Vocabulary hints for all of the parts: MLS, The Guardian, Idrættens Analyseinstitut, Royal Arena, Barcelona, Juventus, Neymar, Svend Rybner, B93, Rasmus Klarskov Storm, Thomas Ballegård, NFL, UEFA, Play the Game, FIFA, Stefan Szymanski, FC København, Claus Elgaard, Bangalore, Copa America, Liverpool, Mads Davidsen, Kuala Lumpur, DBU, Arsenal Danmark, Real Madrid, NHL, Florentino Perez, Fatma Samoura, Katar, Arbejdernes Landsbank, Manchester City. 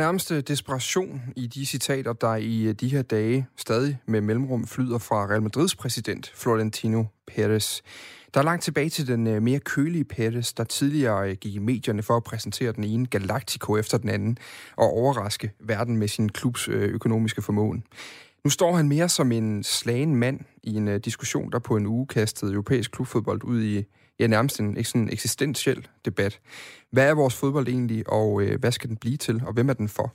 nærmest desperation i de citater, der i de her dage stadig med mellemrum flyder fra Real Madrids præsident Florentino Perez. Der er langt tilbage til den mere kølige Perez, der tidligere gik i medierne for at præsentere den ene Galactico efter den anden og overraske verden med sin klubs økonomiske formåen. Nu står han mere som en slagen mand i en diskussion, der på en uge kastede europæisk klubfodbold ud i nærmest en eksistentiel debat. Hvad er vores fodbold egentlig, og hvad skal den blive til, og hvem er den for?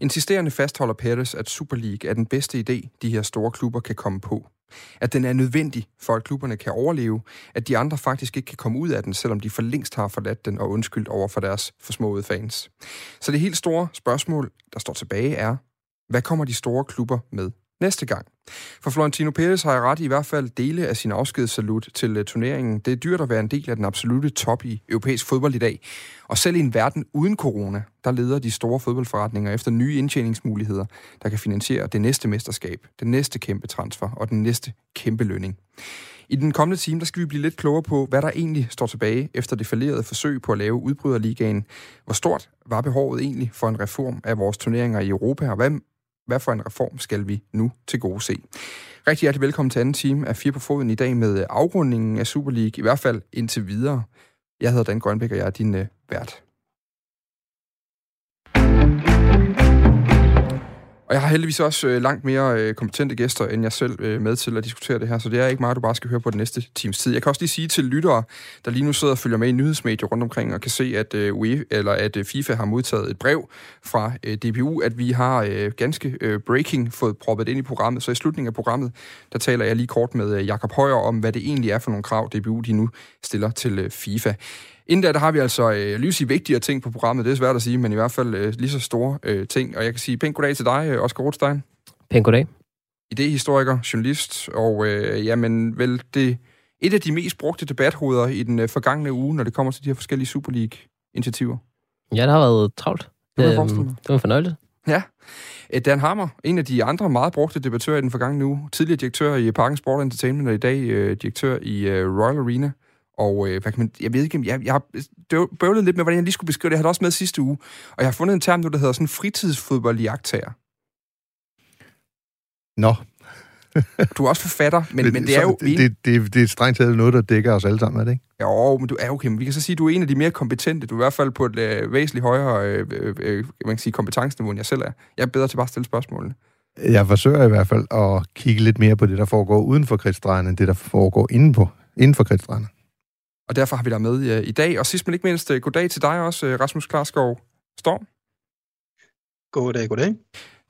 Insisterende fastholder Perez, at Super League er den bedste idé, de her store klubber kan komme på. At den er nødvendig for, at klubberne kan overleve, at de andre faktisk ikke kan komme ud af den, selvom de for længst har forladt den og undskyldt over for deres forsmåede fans. Så det helt store spørgsmål, der står tilbage, er, hvad kommer de store klubber med næste gang? For Florentino Perez har jeg ret i hvert fald dele af sin afskedssalut til turneringen. Det er dyrt at være en del af den absolute top i europæisk fodbold i dag. Og selv i en verden uden corona, der leder de store fodboldforretninger efter nye indtjeningsmuligheder, der kan finansiere det næste mesterskab, den næste kæmpe transfer og den næste kæmpe lønning. I den kommende time, der skal vi blive lidt klogere på, hvad der egentlig står tilbage efter det fallerede forsøg på at lave udbryderligaen. Hvor stort var behovet egentlig for en reform af vores turneringer i Europa, og hvad for en reform skal vi nu til gode se? Rigtig hjertelig velkommen til anden time af 4 på foden i dag med afrundingen af Super League, i hvert fald indtil videre. Jeg hedder Dan Grønbæk, og jeg er din vært. Og jeg har heldigvis også langt mere kompetente gæster, end jeg selv med til at diskutere det her, så det er ikke meget, du bare skal høre på den næste times tid. Jeg kan også lige sige til lyttere, der lige nu sidder og følger med i nyhedsmedier rundt omkring, og kan se, at FIFA har modtaget et brev fra DBU, at vi har ganske breaking fået proppet ind i programmet. Så i slutningen af programmet, der taler jeg lige kort med Jakob Høyer om, hvad det egentlig er for nogle krav, DBU de nu stiller til FIFA. Inden der har vi altså lyse vigtigere ting på programmet, det er svært at sige, men i hvert fald lige så store ting. Og jeg kan sige pænt goddag til dig, Oscar Rothstein. Pænt goddag. Idehistoriker, journalist, og jamen vel et af de mest brugte debathoveder i den forgangne uge, når det kommer til de her forskellige Super League-initiativer. Ja, det har været travlt. Det var en fornøjelse. Ja. Dan Hammer, en af de andre meget brugte debattører i den forgangne uge. Tidligere direktør i Parken Sport Entertainment, og i dag direktør i Royal Arena. Og jeg har bøvlet lidt med, hvordan jeg lige skulle beskrive det. Jeg havde det også med sidste uge. Og jeg har fundet en term nu, der hedder sådan fritidsfodboldjagttager. Nå. Du er også forfatter, men det er jo... Det er strengt taget noget, der dækker os alle sammen, er det ikke? Jo, men du er okay. Men vi kan så sige, at du er en af de mere kompetente. Du er i hvert fald på et væsentligt højere kompetenceniveau, end jeg selv er. Jeg er bedre til bare at stille spørgsmålene. Jeg forsøger i hvert fald at kigge lidt mere på det, der foregår uden for kridsdrejerne, end det, der foregår inden for kridsdrejerne. Og derfor har vi dig med i dag. Og sidst men ikke mindst, goddag til dig også, Rasmus Klarskov Storm. Goddag.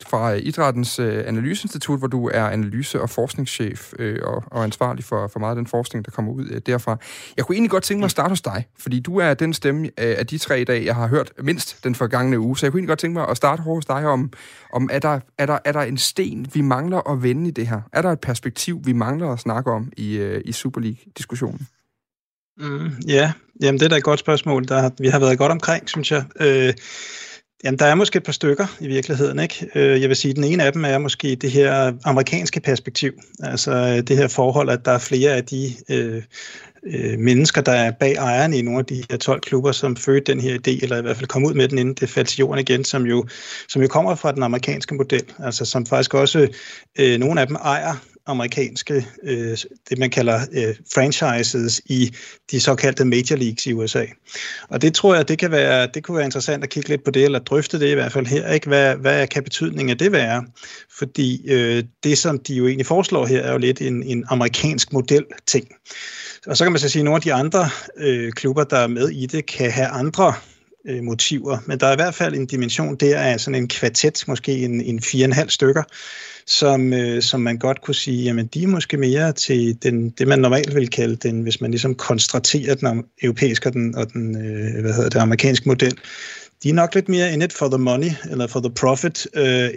Fra Idrættens Analyseinstitut, hvor du er analyse- og forskningschef og ansvarlig for meget af den forskning, der kommer ud derfra. Jeg kunne egentlig godt tænke mig at starte hos dig, fordi du er den stemme af de tre i dag, jeg har hørt mindst den forgangne uge. Så jeg kunne egentlig godt tænke mig at starte hos dig om er der en sten, vi mangler at vende i det her? Er der et perspektiv, vi mangler at snakke om i Super League-diskussionen? Jamen det er da et godt spørgsmål, vi har været godt omkring, synes jeg. Jamen der er måske et par stykker i virkeligheden, ikke? Jeg vil sige, at den ene af dem er måske det her amerikanske perspektiv, altså det her forhold, at der er flere af de mennesker, der er bag ejerne i nogle af de her 12 klubber, som fødte den her idé, eller i hvert fald kom ud med den, inden det faldt til jorden igen, som jo kommer fra den amerikanske model, altså som faktisk også nogle af dem ejer amerikanske, det man kalder franchises i de såkaldte major leagues i USA. Og det tror jeg, det kunne være interessant at kigge lidt på det, eller drøfte det i hvert fald her, ikke? Hvad kan betydningen af det være? Fordi det, som de jo egentlig foreslår her, er jo lidt en amerikansk model-ting. Og så kan man så sige, at nogle af de andre klubber, der er med i det, kan have andre motiver, men der er i hvert fald en dimension der af sådan en kvartet, måske en 4,5 stykker, som man godt kunne sige, jamen de er måske mere til det man normalt vil kalde den, hvis man ligesom konstaterer den europæiske og den amerikanske model. De er nok lidt mere in it for the money, eller for the profit,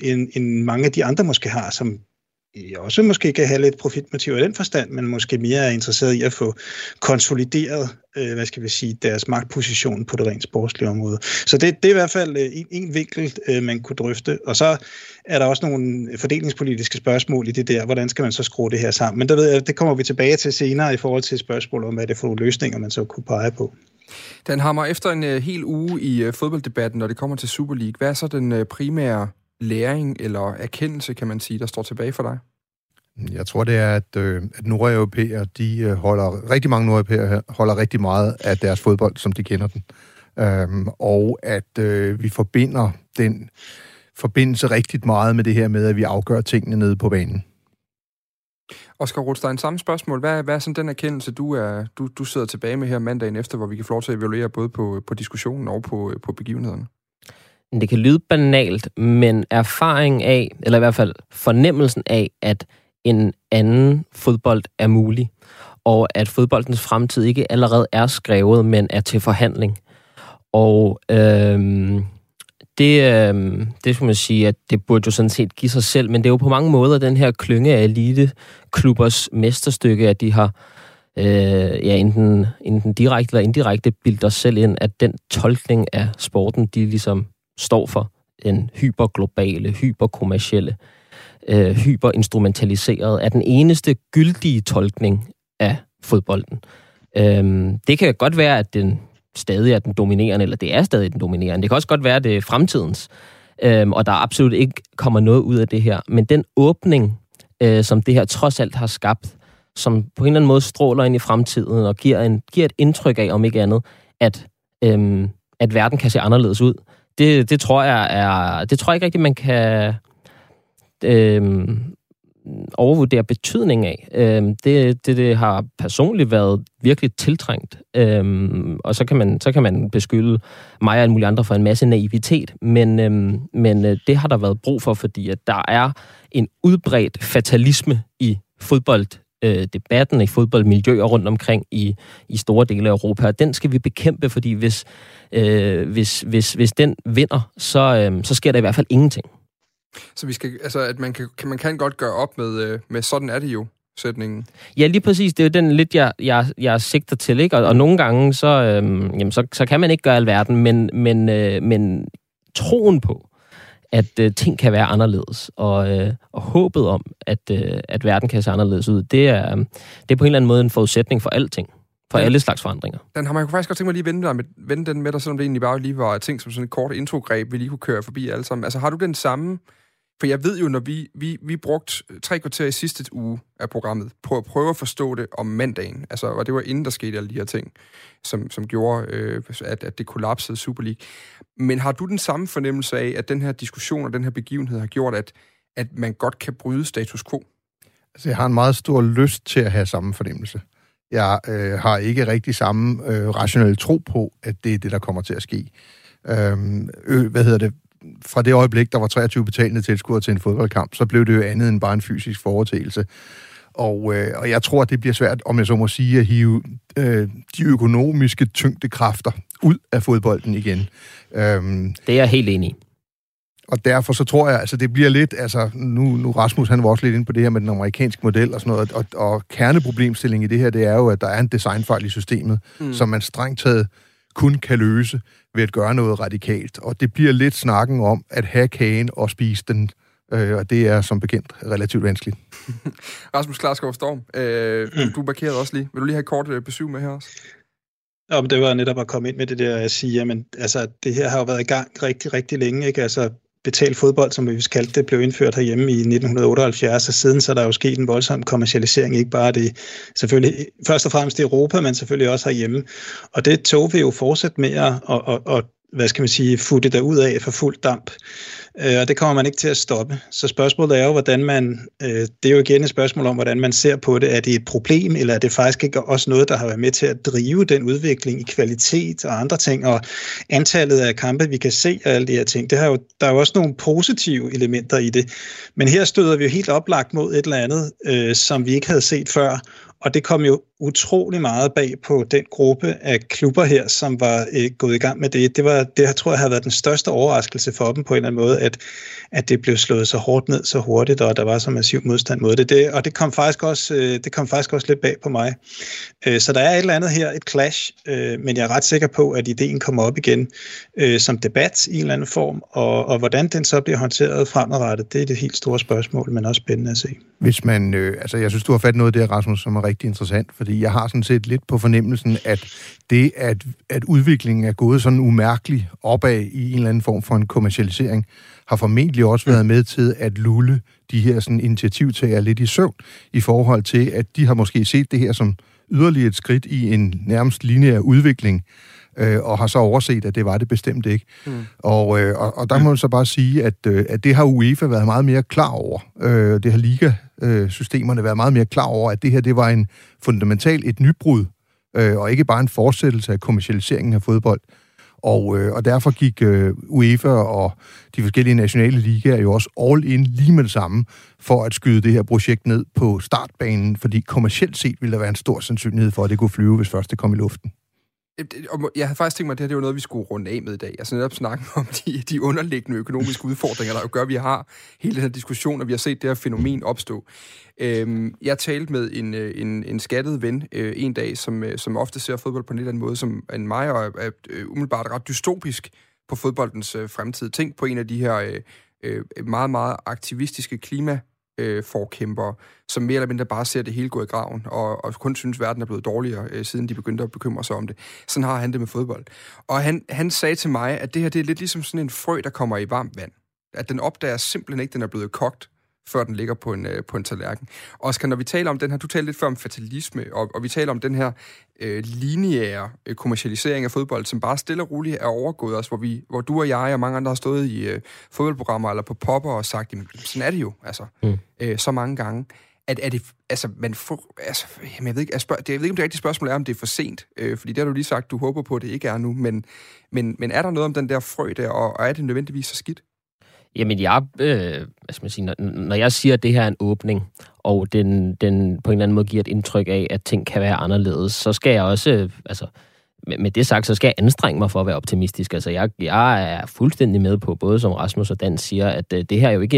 end mange af de andre måske har, som også måske kan have lidt profitmotiv i den forstand, men måske mere er interesseret i at få konsolideret, deres magtposition på det rent sportslige område. Så det er i hvert fald en vinkel, man kunne drøfte. Og så er der også nogle fordelingspolitiske spørgsmål i det der, hvordan skal man så skrue det her sammen? Men der ved jeg, det kommer vi tilbage til senere i forhold til spørgsmålet om, hvad det er for nogle løsninger, man så kunne pege på. Dan Hammer, efter en hel uge i fodbolddebatten, når det kommer til Super League, hvad er så den primære læring eller erkendelse, kan man sige, der står tilbage for dig? Jeg tror, det er, at nordeuropæer, rigtig mange nordeuropæer holder rigtig meget af deres fodbold, som de kender den. Og at vi forbinder den forbindelse rigtig meget med det her med, at vi afgør tingene nede på banen. Oscar Rothstein, samme spørgsmål. Hvad er sådan den erkendelse, du sidder tilbage med her mandagen efter, hvor vi kan få lov til at evaluere både på diskussionen og på begivenhederne? Det kan lyde banalt, men erfaringen af, eller i hvert fald fornemmelsen af, at en anden fodbold er mulig, og at fodboldens fremtid ikke allerede er skrevet, men er til forhandling. Og det skulle man sige, at det burde jo sådan set give sig selv, men det er jo på mange måder den her klynge af eliteklubbers mesterstykke, at de har enten direkte eller indirekte bilder selv ind, at den tolkning af sporten, de ligesom står for, den hyperglobale, hyperkommercielle, hyperinstrumentaliseret, er den eneste gyldige tolkning af fodbolden. Det kan godt være, at den stadig er den dominerende, eller det er stadig den dominerende. Det kan også godt være, at det er fremtidens, og der absolut ikke kommer noget ud af det her. Men den åbning, som det her trods alt har skabt, som på en eller anden måde stråler ind i fremtiden og giver et indtryk af, om ikke andet, at verden kan se anderledes ud. Det tror jeg ikke rigtigt, man kan overvurdere betydningen af. Det har personligt været virkelig tiltrængt. Og så kan man beskylde mig og alle mulige andre for en masse naivitet, men det har der været brug for, fordi at der er en udbredt fatalisme i fodbolddebatten, i fodboldmiljøer rundt omkring i store dele af Europa, og den skal vi bekæmpe, fordi hvis den vinder, så sker der i hvert fald ingenting. Så vi skal, altså, at man kan godt gøre op med sådan er det jo, sætningen. Ja, lige præcis. Det er jo den lidt, jeg sigter til, ikke? Og nogle gange, så kan man ikke gøre alverden, men troen på, at ting kan være anderledes, og håbet om, at verden kan se anderledes ud, det er på en eller anden måde en forudsætning for alting. For alle slags forandringer. Dan Hammer, jeg kunne faktisk godt tænke mig lige vende den med dig, selvom det egentlig bare lige var ting som sådan et kort intro-greb, vi lige kunne køre forbi alle sammen. Altså har du den samme? For jeg ved jo, når vi brugte 3 kvarter i sidste uge af programmet på at prøve at forstå det om mandagen. Altså, og det var inden der skete alle de her ting, som gjorde, at det kollapsede Super League. Men har du den samme fornemmelse af, at den her diskussion og den her begivenhed har gjort, at man godt kan bryde status quo? Altså, jeg har en meget stor lyst til at have samme fornemmelse. Jeg har ikke rigtig samme rationelle tro på, at det er det, der kommer til at ske. Fra det øjeblik, der var 23 betalende tilskuere til en fodboldkamp, så blev det jo andet end bare en fysisk foretagelse. Og jeg tror, det bliver svært, om jeg så må sige, at hive de økonomiske tyngdekræfter ud af fodbolden igen. Det er jeg helt enig i. Og derfor så tror jeg, altså det bliver lidt, altså nu Rasmus, han var også lidt inde på det her med den amerikanske model og sådan noget, og kerneproblemstillingen i det her, det er jo, at der er en designfejl i systemet, som man strengt taget kun kan løse ved at gøre noget radikalt. Og det bliver lidt snakken om at have kagen og spise den, og det er som bekendt relativt vanskeligt. Rasmus Klarskov Storm, du markerede også lige. Vil du lige have et kort besøg med her også? Ja, det var netop at komme ind med det der at sige, jamen altså det her har jo været i gang rigtig, rigtig længe, ikke? Altså betalt fodbold, som vi kaldte det, blev indført herhjemme i 1978, og siden så er der jo sket en voldsom kommercialisering, ikke bare det, selvfølgelig først og fremmest i Europa, men selvfølgelig også herhjemme. Og det tog vi jo fortsat med at futte derud af for fuld damp. Og det kommer man ikke til at stoppe. Så spørgsmålet er jo, hvordan man, det er jo igen et spørgsmål om, hvordan man ser på det. Er det et problem, eller er det faktisk ikke også noget, der har været med til at drive den udvikling i kvalitet og andre ting, og antallet af kampe, vi kan se og alle de her ting. Der er jo også nogle positive elementer i det. Men her støder vi jo helt oplagt mod et eller andet, som vi ikke havde set før, Og det kom jo utrolig meget bag på den gruppe af klubber her, som var gået i gang med det. Jeg tror, havde været den største overraskelse for dem på en eller anden måde, at det blev slået så hårdt ned så hurtigt, og der var så massiv modstand mod det. Det kom faktisk også lidt bag på mig. Så der er et eller andet her, et clash, men jeg er ret sikker på, at ideen kommer op igen som debat i en eller anden form, og hvordan den så bliver håndteret fremadrettet, det er det helt store spørgsmål, men også spændende at se. Hvis man, jeg synes, du har fat noget der, Rasmus, som er rigtig interessant, fordi jeg har sådan set lidt på fornemmelsen, at det, at udviklingen er gået sådan umærkeligt opad i en eller anden form for en kommercialisering, har formentlig også været med til at lulle de her sådan initiativtagere lidt i søvn, i forhold til, at de har måske set det her som yderligere et skridt i en nærmest lineær udvikling, og har så overset, at det var det bestemt ikke. Mm. Og der må man så bare sige, at det har UEFA været meget mere klar over. Det har ligasystemerne været meget mere klar over, at det her, det var en fundamentalt et nybrud, og ikke bare en fortsættelse af kommercialiseringen af fodbold. Og derfor gik UEFA og de forskellige nationale ligaer jo også all in lige med det samme, for at skyde det her projekt ned på startbanen, fordi kommercielt set ville der være en stor sandsynlighed for, at det kunne flyve, hvis først det kom i luften. Jeg havde faktisk tænkt mig, at det her det var noget, vi skulle runde af med i dag. Altså netop snakken om de underliggende økonomiske udfordringer, der jo gør, at vi har hele den her diskussion, og vi har set det her fænomen opstå. Jeg talte med en skattet ven en dag, som ofte ser fodbold på en lidt anden måde som end mig, og er umiddelbart ret dystopisk på fodboldens fremtid. Tænk på en af de her meget, meget aktivistiske klimaforkæmpere, som mere eller mindre bare ser det hele gå i graven, og kun synes, verden er blevet dårligere, siden de begyndte at bekymre sig om det. Sådan har han det med fodbold. Og han sagde til mig, at det her det er lidt ligesom sådan en frø, der kommer i varmt vand. At den opdager simpelthen ikke, den er blevet kogt, før den ligger på en tallerken. Oscar, når vi taler om den her, du taler lidt før om fatalisme, og vi taler om den her lineære kommercialisering af fodbold, som bare stille og roligt er overgået os, hvor du og jeg og mange andre har stået i fodboldprogrammer eller på popper og sagt, jamen, sådan er det jo, altså, så mange gange. Jeg ved ikke, om det rigtige spørgsmål er, om det er for sent, fordi det har du lige sagt, du håber på, at det ikke er nu, men er der noget om den der frø der, og er det nødvendigvis så skidt? Jamen, når jeg siger, at det her er en åbning, og den på en eller anden måde giver et indtryk af, at ting kan være anderledes, så skal jeg også, med det sagt, så skal jeg anstrenge mig for at være optimistisk. Altså, jeg er fuldstændig med på, både som Rasmus og Dan siger, at det her er jo ikke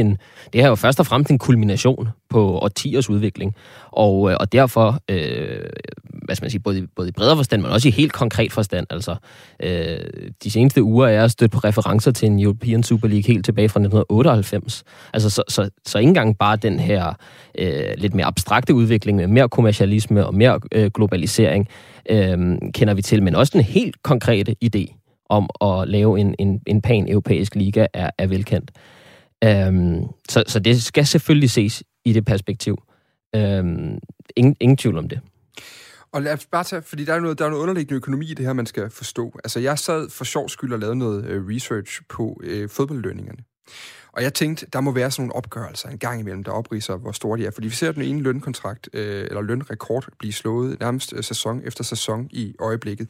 det her er jo først og fremmest en kulmination på årtiers udvikling, og derfor, både i bredere forstand, men også i helt konkret forstand. Altså, de seneste uger er jeg stødt på referencer til en European Super League helt tilbage fra 1998. Altså, så ikke engang bare den her lidt mere abstrakte udvikling med mere kommercialisme og mere globalisering kender vi til, men også den helt konkrete idé om at lave en pan-europæisk liga er velkendt. Så det skal selvfølgelig ses i det perspektiv. Ingen tvivl om det. Og lad os bare tage, fordi der er noget underliggende økonomi i det her, man skal forstå. Altså, jeg sad for sjov skyld og lavede noget research på fodboldlønningerne. Og jeg tænkte, der må være sådan nogle opgørelser en gang imellem, der opridser, hvor store de er. Fordi vi ser den ene lønkontrakt, eller lønrekord, blive slået nærmest sæson efter sæson i øjeblikket.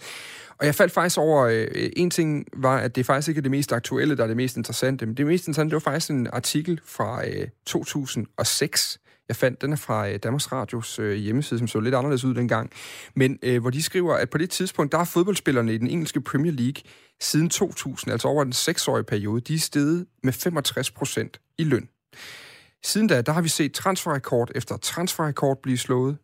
Og jeg faldt faktisk over, en ting var, at det faktisk ikke er det mest aktuelle, der er det mest interessante. Men det mest interessante, det var faktisk en artikel fra 2006, jeg fandt, den er fra Danmarks Radios hjemmeside, som så lidt anderledes ud dengang, men hvor de skriver, at på det tidspunkt, der er fodboldspillerne i den engelske Premier League siden 2000, altså over den 6-årige periode, de er steget med 65% i løn. Siden da, der har vi set transferrekord efter transferrekord blive slået.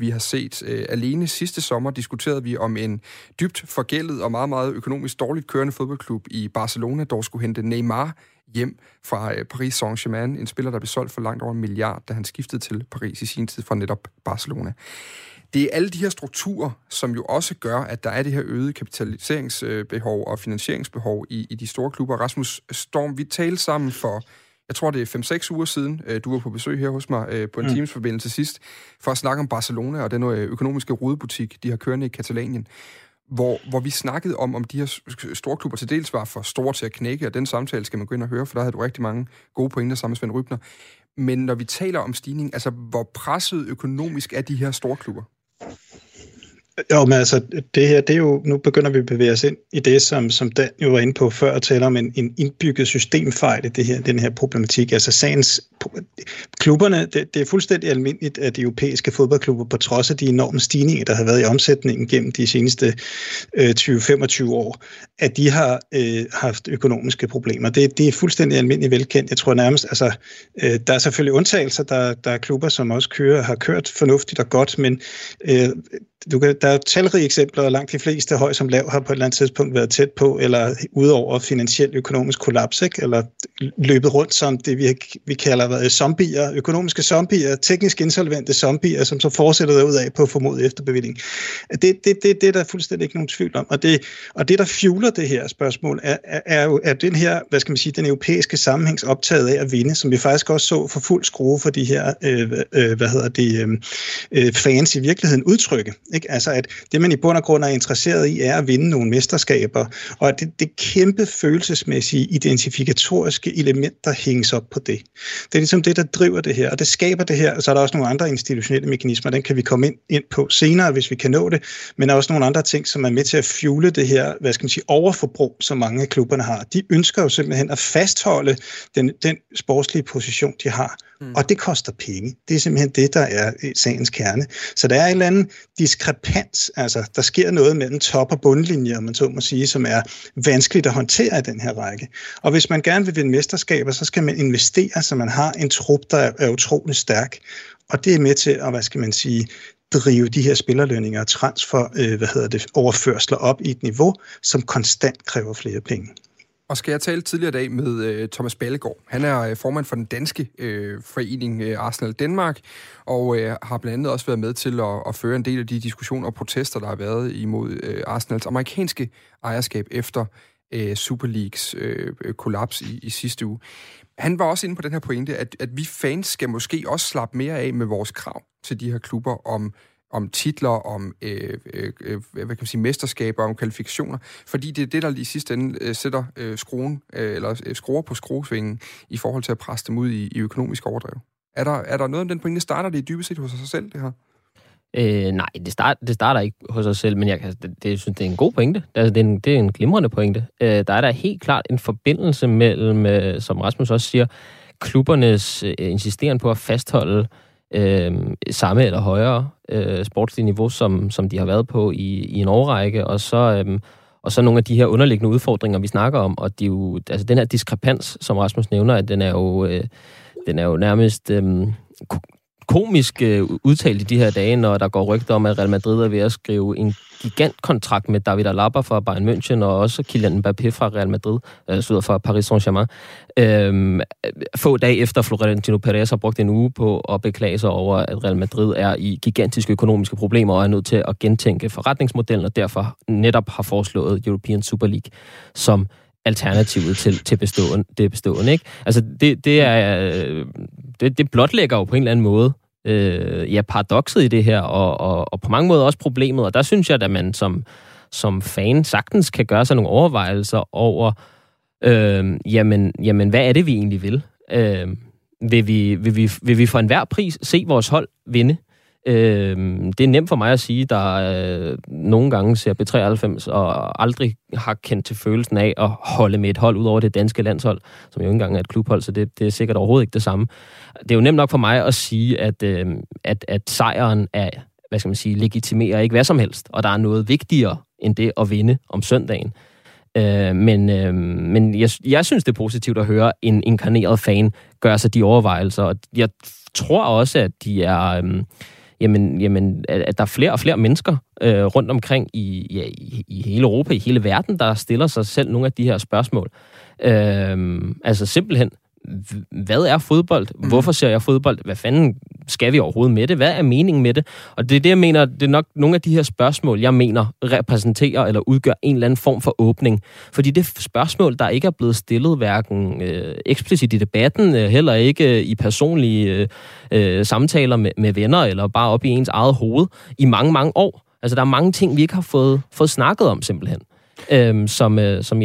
Vi har set alene sidste sommer diskuterede vi om en dybt forgældet og meget, meget økonomisk dårligt kørende fodboldklub i Barcelona, der skulle hente Neymar hjem fra Paris Saint-Germain, en spiller, der blev solgt for langt over 1 milliard, da han skiftede til Paris i sin tid fra netop Barcelona. Det er alle de her strukturer, som jo også gør, at der er det her øgede kapitaliseringsbehov og finansieringsbehov i de store klubber. Rasmus Storm, vi talte sammen for, jeg tror det er 5-6 uger siden, du var på besøg her hos mig på en Teams-forbindelse sidst, for at snakke om Barcelona og den økonomiske rodebutik, de har kørende i Catalanien. Hvor vi snakkede om de her store klubber til dels var for store til at knække, og den samtale skal man gå ind og høre, for der havde du rigtig mange gode pointer sammen med Svend Rybner. Men når vi taler om stigning, altså hvor presset økonomisk er de her store klubber? Jo, men altså, det her, det er jo, nu begynder vi at bevæge os ind i det, som Dan jo var inde på før, at tale om en indbygget systemfejl i det her, den her problematik. Altså, klubberne, det er fuldstændig almindeligt, at de europæiske fodboldklubber, på trods af de enorme stigninger, der har været i omsætningen gennem de seneste 20-25 år, at de har haft økonomiske problemer. Det er fuldstændig almindeligt velkendt. Jeg tror nærmest, altså, der er selvfølgelig undtagelser, der er klubber, som også har kørt fornuftigt og godt, men der er talrige eksempler, og langt de fleste, høj som lav, har på et eller andet tidspunkt været tæt på, eller udover finansiel økonomisk kollaps, ikke? Eller løbet rundt som det, vi kalder zombier, økonomiske zombier, teknisk insolvente zombier, som så fortsætter derudad på formodet efterbevilling. Det er der fuldstændig ikke nogen tvivl om, og det der fueler det her spørgsmål, er jo, at den her, hvad skal man sige, den europæiske sammenhængs optaget af at vinde, som vi faktisk også så for fuld skrue for de her, fans i virkeligheden udtrykke. Ikke? Altså, at det, man i bund og grund er interesseret i, er at vinde nogle mesterskaber, og at det kæmpe følelsesmæssige, identifikatoriske element, der hænges op på det. Det er ligesom det, der driver det her, og det skaber det her, og så er der også nogle andre institutionelle mekanismer, den kan vi komme ind på senere, hvis vi kan nå det, men der er også nogle andre ting, som er med til at fuele det her, hvad skal man sige, overforbrug, som mange af klubberne har. De ønsker jo simpelthen at fastholde den sportslige position, de har, og det koster penge. Det er simpelthen det, der er sagens kerne. Så der er en eller anden diskrepans, altså der sker noget mellem top- og bundlinjer, om man så må sige, som er vanskeligt at håndtere i den her række. Og hvis man gerne vil vinde mesterskaber, så skal man investere, så man har en trup, der er utrolig stærk. Og det er med til at, hvad skal man sige, drive de her spillerlønninger og transfer, overførsler op i et niveau, som konstant kræver flere penge. Og skal jeg tale tidligere i dag med Thomas Ballegård. Han er formand for den danske forening Arsenal Danmark, og har blandt andet også været med til at føre en del af de diskussioner og protester, der har været imod Arsenals amerikanske ejerskab efter Super Leagues kollaps i sidste uge. Han var også inde på den her pointe, at vi fans skal måske også slappe mere af med vores krav til de her klubber om titler, om hvad kan man sige, mesterskaber, om kvalifikationer, fordi det er det, der lige i sidste ende sætter skruer på skruesvingen i forhold til at presse dem ud i økonomisk overdrev. Er der noget om den pointe? Starter det i dybest set hos sig selv, det her? Nej, det starter ikke hos sig selv, men jeg synes, det er en god pointe. Altså, det er en glimrende pointe. Der er da helt klart en forbindelse mellem, som Rasmus også siger, klubbernes insisteren på at fastholde samme eller højere sportslige niveau, som de har været på i en årrække, og så nogle af de her underliggende udfordringer, vi snakker om, og det er jo, altså den her diskrepans, som Rasmus nævner, at den er jo nærmest komisk udtalt i de her dage, når der går rygter om, at Real Madrid er ved at skrive en gigantkontrakt med David Alaba fra Bayern München, og også Kylian Mbappé fra Real Madrid, fra Paris Saint-Germain. Få dage efter Florentino Perez har brugt en uge på at beklage sig over, at Real Madrid er i gigantiske økonomiske problemer, og er nødt til at gentænke forretningsmodellen, og derfor netop har foreslået European Super League som alternativet til bestående, ikke? Altså, det blotlægger jo på en eller anden måde paradokset i det her, og på mange måder også problemet, og der synes jeg, at man som fan sagtens kan gøre sig nogle overvejelser over, jamen hvad er det, vi egentlig vil? Vil vi for enhver pris se vores hold vinde? Det er nemt for mig at sige, der nogle gange ser B93 og aldrig har kendt til følelsen af at holde med et hold ud over det danske landshold, som jo ikke engang er et klubhold, så det er sikkert overhovedet ikke det samme. Det er jo nemt nok for mig at sige, at sejren er, hvad skal man sige, legitimerer ikke hvad som helst, og der er noget vigtigere end det at vinde om søndagen. Men jeg synes, det er positivt at høre en inkarneret fan gøre sig de overvejelser, og jeg tror også, at de er... at der er flere og flere mennesker rundt omkring i hele Europa, i hele verden, der stiller sig selv nogle af de her spørgsmål. Altså simpelthen, hvad er fodbold? Hvorfor ser jeg fodbold? Hvad fanden skal vi overhovedet med det? Hvad er meningen med det? Og det er det, jeg mener, det er nok nogle af de her spørgsmål, jeg mener repræsenterer eller udgør en eller anden form for åbning. Fordi det er spørgsmål, der ikke er blevet stillet hverken eksplicit i debatten, heller ikke i personlige samtaler med venner, eller bare op i ens eget hoved i mange, mange år. Altså, der er mange ting, vi ikke har fået snakket om simpelthen. Som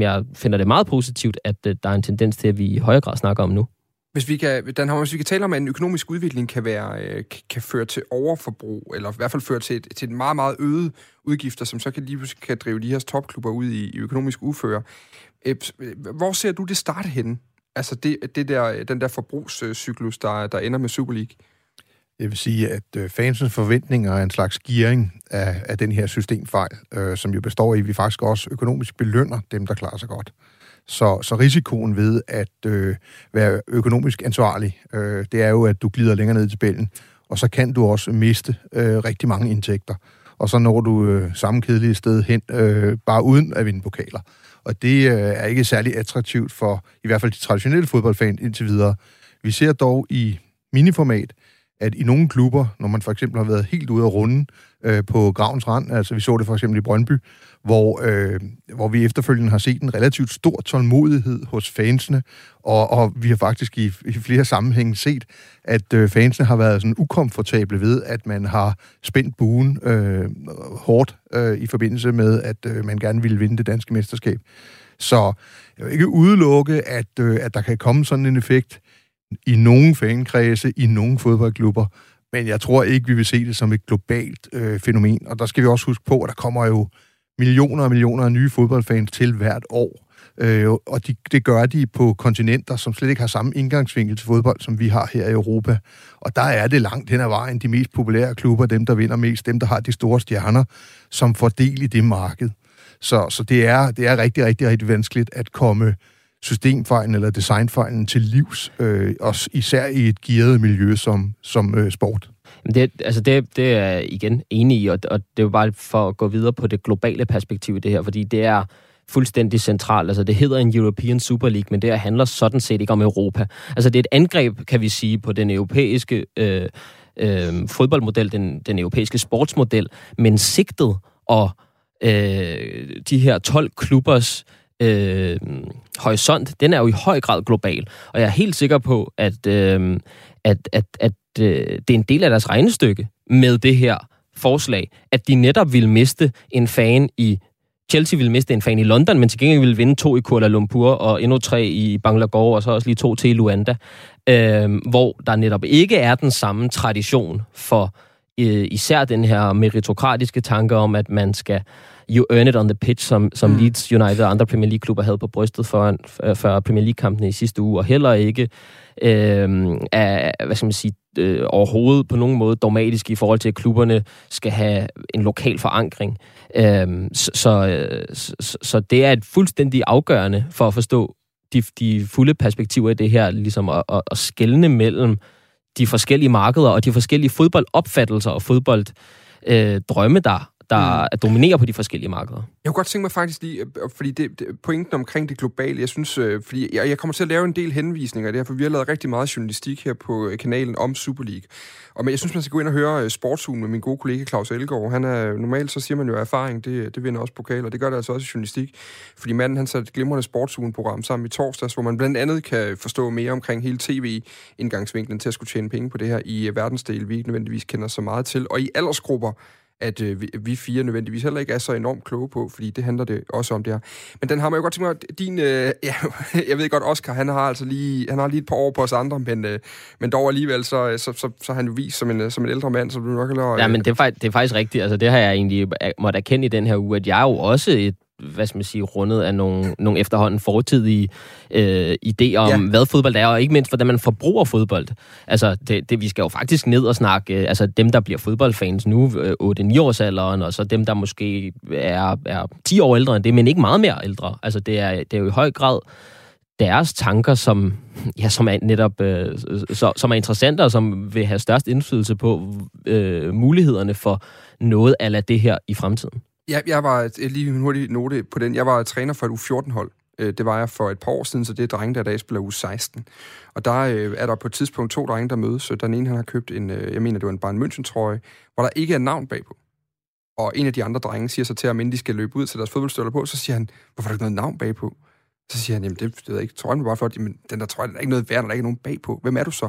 jeg finder det meget positivt, at der er en tendens til, at vi i højere grad snakker om nu. Hvis vi kan tale om, at en økonomisk udvikling kan føre til overforbrug, eller i hvert fald føre til et meget, meget øget udgifter, som så kan drive de her topklubber ud i økonomisk uføre. Hvor ser du det starte henne? Altså den der forbrugscyklus, der ender med Super League? Jeg vil sige, at fansens forventninger er en slags gearing af den her systemfejl, som jo består i, at vi faktisk også økonomisk belønner dem, der klarer sig godt. Så risikoen ved at være økonomisk ansvarlig, det er jo, at du glider længere ned i tabellen, og så kan du også miste rigtig mange indtægter. Og så når du samme kedelige sted hen, bare uden at vinde pokaler. Og det er ikke særlig attraktivt for i hvert fald de traditionelle fodboldfans indtil videre. Vi ser dog i miniformat, at i nogle klubber, når man for eksempel har været helt ude af runden på gravens rand, altså vi så det for eksempel i Brøndby, hvor vi efterfølgende har set en relativt stor tålmodighed hos fansene, og vi har faktisk i flere sammenhænge set, at fansene har været sådan ukomfortable ved, at man har spændt buen hårdt i forbindelse med, at man gerne ville vinde det danske mesterskab. Så jeg vil ikke udelukke, at der kan komme sådan en effekt, i nogle fankredse, i nogle fodboldklubber, men jeg tror ikke, vi vil se det som et globalt fænomen. Og der skal vi også huske på, at der kommer jo millioner og millioner af nye fodboldfans til hvert år. Og det gør de på kontinenter, som slet ikke har samme indgangsvinkel til fodbold, som vi har her i Europa. Og der er det langt hen ad vejen de mest populære klubber, dem der vinder mest, dem der har de store stjerner, som får del i det marked. Så det er rigtig, rigtig, rigtig vanskeligt at komme systemfejlen eller designfejlen til livs, også især i et gearet miljø som sport. Det er igen enig i, og det er jo bare for at gå videre på det globale perspektiv i det her, fordi det er fuldstændig centralt. Altså, det hedder en European Super League, men det handler sådan set ikke om Europa. Altså, det er et angreb, kan vi sige, på den europæiske fodboldmodel, den europæiske sportsmodel, men sigtet og de her 12 klubbers horisont, den er jo i høj grad global, og jeg er helt sikker på, at det er en del af deres regnestykke med det her forslag, at de netop vil miste en fan i Chelsea, vil miste en fan i London, men til gengæld vil vinde 2 i Kuala Lumpur og endnu 3 i Bangalore, og så også lige 2 til Luanda, hvor der netop ikke er den samme tradition for især den her meritokratiske tanke om, at man skal you earn it on the pitch, som Leeds United og andre Premier League-klubber havde på brystet før Premier League-kampene i sidste uge, og heller ikke overhovedet på nogen måde dogmatisk i forhold til, at klubberne skal have en lokal forankring. Så det er et fuldstændig afgørende for at forstå de fulde perspektiver i det her, ligesom at skelne mellem de forskellige markeder og de forskellige fodboldopfattelser og fodbolddrømme, der dominerer på de forskellige markeder. Jeg kunne godt tænke mig faktisk lige, fordi det pointen omkring det globale, jeg synes, fordi jeg kommer til at lave en del henvisninger af det her, for vi har lavet rigtig meget journalistik her på kanalen om Super League. Men jeg synes, man skal gå ind og høre Sportsugen med min gode kollega Claus Elgaard. Han er, normalt så siger man jo, at erfaring, det vinder også pokaler, og det gør det altså også i journalistik, fordi manden, han satte et glimrende Sportsugen-program sammen i torsdags, hvor man blandt andet kan forstå mere omkring hele tv-indgangsvinklen til at skulle tjene penge på det her i verdensdel, vi ikke nødvendigvis kender så meget til, og i aldersgrupper, at vi fire nødvendigvis heller ikke er så enormt kloge på, fordi det handler det også om det her. Men den har man jo godt tænkt mig, din... jeg ved godt, Oscar, han har lige et par år på os andre, men dog alligevel, så han jo vist som en ældre mand, som du nok eller... Ja, men det er faktisk rigtigt. Altså, det har jeg egentlig måtte erkende i den her uge, at jeg er jo også et, rundet af nogle efterhånden fortidige idéer om, hvad fodbold er, og ikke mindst, hvordan man forbruger fodbold. Altså, vi skal jo faktisk ned og snakke, altså dem, der bliver fodboldfans nu, 8-9-årsalderen, og så dem, der måske er 10 år ældre end det, men ikke meget mere ældre. Altså, det er jo i høj grad deres tanker, som er netop som er interessante, og som vil have størst indflydelse på mulighederne for noget af det her i fremtiden. Jeg var lige en hurtig note på den. Jeg var træner for et U14-hold. Det var jeg for et par år siden, så det er drenge, der i dag spiller U16. Og der er der på et tidspunkt 2 drenge, der mødes. Den ene, han har købt en, jeg mener, det var en Bayern München-trøje, hvor der ikke er navn bagpå. Og en af de andre drenge siger så til ham, inden de skal løbe ud til deres fodboldstøvler på, så siger han, hvorfor er der ikke noget navn bagpå? Så siger han, jamen det ved jeg ikke, trøjen var bare flot, men den der trøje, der er ikke noget værd, der er ikke nogen bagpå. Hvem er du så?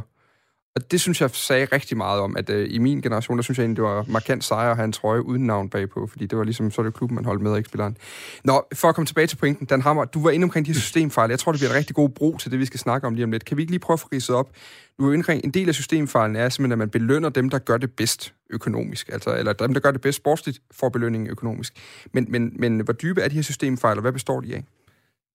Og det synes jeg sagde rigtig meget om, at i min generation, der synes jeg egentlig, det var markant sejre at have en trøje uden navn bagpå, fordi det var ligesom, så det klubben, man holdt med, og ikke spilleren. Nå, for at komme tilbage til pointen, Dan Hammer, du var inde omkring de her systemfejl. Jeg tror, det bliver en rigtig god brug til det, vi skal snakke om lige om lidt. Kan vi ikke lige prøve at få ridset op? Du er indkring, en del af systemfejlen er simpelthen, at man belønner dem, der gør det bedst økonomisk, altså, eller dem, der gør det bedst sportsligt, får belønningen økonomisk. Men hvor dybe er de her systemfejl, og hvad består de af?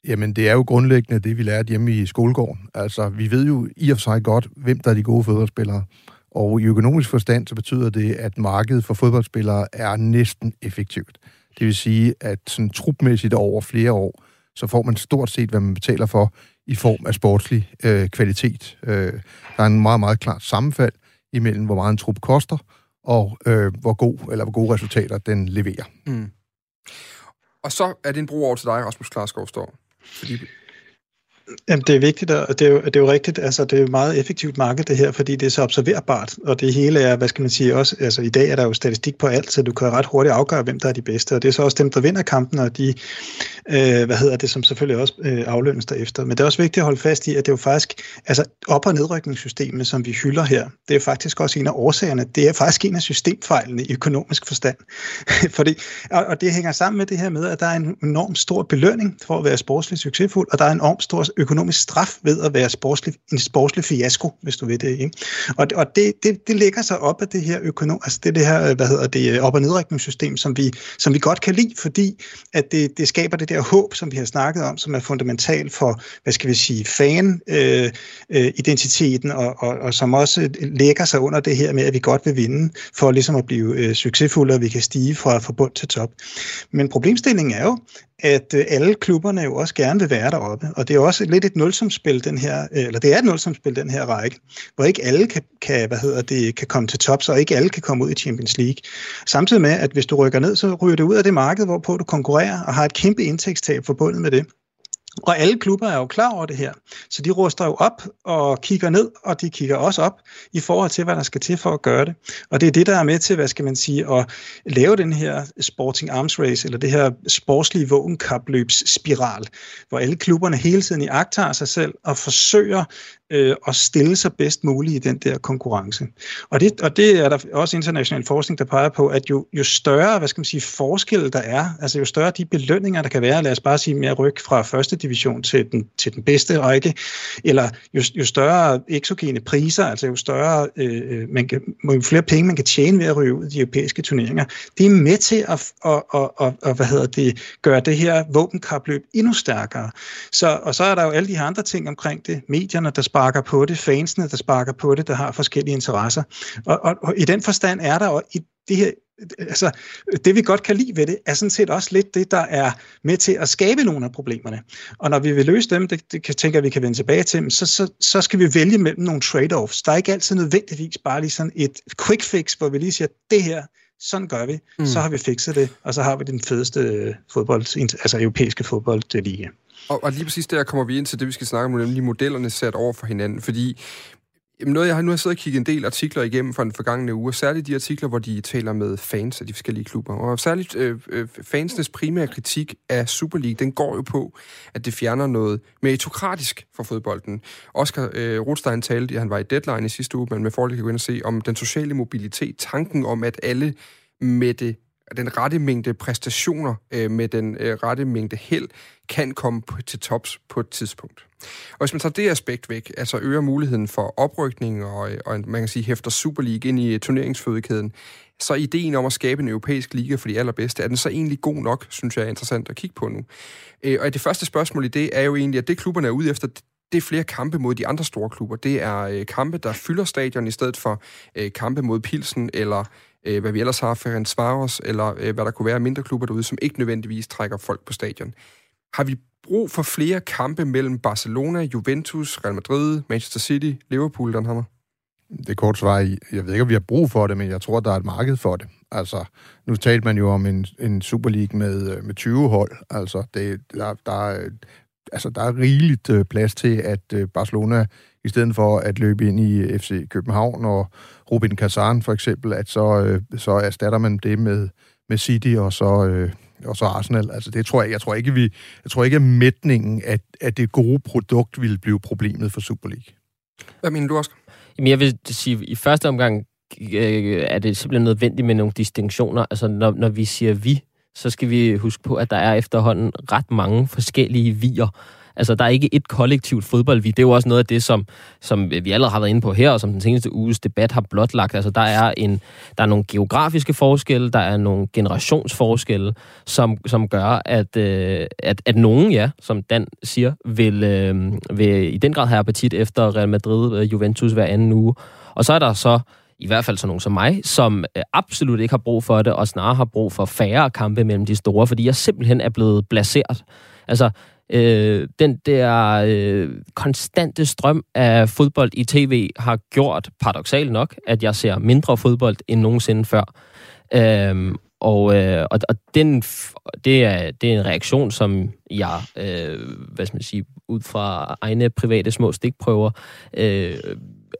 Jamen, det er jo grundlæggende det, vi lærte hjemme i skolegården. Altså, vi ved jo i og for sig godt, hvem der er de gode fodboldspillere. Og i økonomisk forstand, så betyder det, at markedet for fodboldspillere er næsten effektivt. Det vil sige, at sådan trupmæssigt over flere år, så får man stort set, hvad man betaler for i form af sportslig kvalitet. Der er en meget, meget klart sammenfald imellem, hvor meget en trup koster, og hvor gode resultater den leverer. Mm. Og så er det en bro over til dig, Rasmus Klarskov Storm. Jamen, det er vigtigt, og det er jo rigtigt, altså det er jo meget effektivt marked det her, fordi det er så observerbart, og det hele er, hvad skal man sige også, altså i dag er der jo statistik på alt, så du kan ret hurtigt afgøre, hvem der er de bedste, og det er så også dem, der vinder kampen, og de, som selvfølgelig også aflønnes derefter. Men det er også vigtigt at holde fast i, at det er jo faktisk, altså op- og nedrykningssystemet, som vi hylder her, det er faktisk også en af årsagerne, det er faktisk en af systemfejlene i økonomisk forstand. Fordi, og det hænger sammen med det her med, at der er en enormt stor belønning for at være sportsligt succesfuld, og der er en enormt stor økonomisk straf ved at være en sportslig fiasko, hvis du ved det, ikke? Og det lægger sig op af det her op- og nedrykningssystem, som vi godt kan lide, fordi at det skaber det der håb, som vi har snakket om, som er fundamentalt for, hvad skal vi sige, fan-identiteten, og som også lægger sig under det her med, at vi godt vil vinde, for ligesom at blive succesfulde, og vi kan stige fra bund til top. Men problemstillingen er jo, at alle klubberne jo også gerne vil være deroppe, og det er også lidt et nulsumsspil den her række, hvor ikke alle kan komme til top, så ikke alle kan komme ud i Champions League. Samtidig med, at hvis du rykker ned, så ryger det ud af det marked, hvorpå du konkurrerer, og har et kæmpe indtægtstab forbundet med det. Og alle klubber er jo klar over det her, så de ruster jo op og kigger ned, og de kigger også op i forhold til, hvad der skal til for at gøre det. Og det er det, der er med til, hvad skal man sige, at lave den her sporting arms race, eller det her sportslige våbenkapløbsspiral, hvor alle klubberne hele tiden iagttager sig selv og forsøger og stille sig bedst muligt i den der konkurrence. Og det er der også international forskning, der peger på, at jo større, hvad skal man sige, forskel der er, altså jo større de belønninger, der kan være, lad os bare sige mere ryk fra første division til den bedste række, eller jo større eksogene priser, altså jo større jo flere penge man kan tjene ved at ryge ud i de europæiske turneringer, det er med til at gøre det her våbenkapløb endnu stærkere. Så er der jo alle de her andre ting omkring det, medierne, der sparker på det, fansene, der sparker på det, der har forskellige interesser. Og i den forstand er der også i det her, altså det vi godt kan lide ved det, er sådan set også lidt det, der er med til at skabe nogle af problemerne. Og når vi vil løse dem, det tænker vi kan vende tilbage til, så skal vi vælge mellem nogle trade-offs. Der er ikke altid nødvendigvis bare lige sådan et quick fix, hvor vi lige siger, det her, sådan gør vi, så har vi fikset det, og så har vi den fedeste europæiske fodboldliga. Og lige præcis der kommer vi ind til det, vi skal snakke om, nemlig modellerne sat over for hinanden, fordi jeg har siddet og kigget en del artikler igennem fra den forgangne uge, særligt de artikler, hvor de taler med fans af de forskellige klubber, og særligt fansenes primære kritik af Super League, den går jo på, at det fjerner noget meritokratisk fra fodbolden. Oscar Rothstein talte, han var i Deadline i sidste uge, men med fordel kan gå ind og se om den sociale mobilitet, tanken om, at alle med den rette mængde præstationer med den rette mængde held, kan komme til tops på et tidspunkt. Og hvis man tager det aspekt væk, altså øger muligheden for oprykning, og man kan sige, hæfter Super League ind i turneringsfødekæden, så ideen om at skabe en europæisk liga for de allerbedste, er den så egentlig god nok, synes jeg er interessant at kigge på nu. Og det første spørgsmål i det er jo egentlig, at det klubberne er ude efter, det er flere kampe mod de andre store klubber. Det er kampe, der fylder stadion i stedet for kampe mod Pilsen, eller hvad vi ellers har, Ferencvaros, eller hvad der kunne være mindre klubber derude, som ikke nødvendigvis trækker folk på stadion. Har vi brug for flere kampe mellem Barcelona, Juventus, Real Madrid, Manchester City, Liverpool, Dan Hammer? Det korte svar er, jeg ved ikke, om vi har brug for det, men jeg tror, der er et marked for det. Altså, nu talte man jo om en Super League med 20 hold. Altså, der er rigeligt plads til, at Barcelona, i stedet for at løbe ind i FC København og Rubin Kazan for eksempel, at så erstatter man det med City og så Arsenal. Altså det tror jeg. Jeg tror ikke at mætningen af det gode produkt ville blive problemet for Super League. Hvad mener du, Oscar? Jamen, jeg vil sige, i første omgang er det simpelthen nødvendigt med nogle distinktioner. Altså, når vi siger vi, så skal vi huske på, at der er efterhånden ret mange forskellige vier. Altså, der er ikke et kollektivt fodboldvi. Det er jo også noget af det, som vi allerede har været inde på her, og som den seneste uges debat har blotlagt. Altså, der er nogle geografiske forskelle, der er nogle generationsforskelle, som gør, at nogen, ja, som Dan siger, vil i den grad have appetit efter Real Madrid, Juventus hver anden uge. Og så er der så i hvert fald så nogen som mig, som absolut ikke har brug for det, og snarere har brug for færre kampe mellem de store, fordi jeg simpelthen er blevet blaseret. Altså, den der konstante strøm af fodbold i tv har gjort, paradoksalt nok, at jeg ser mindre fodbold end nogensinde før. Det er en reaktion, som jeg, ud fra egne private små stikprøver,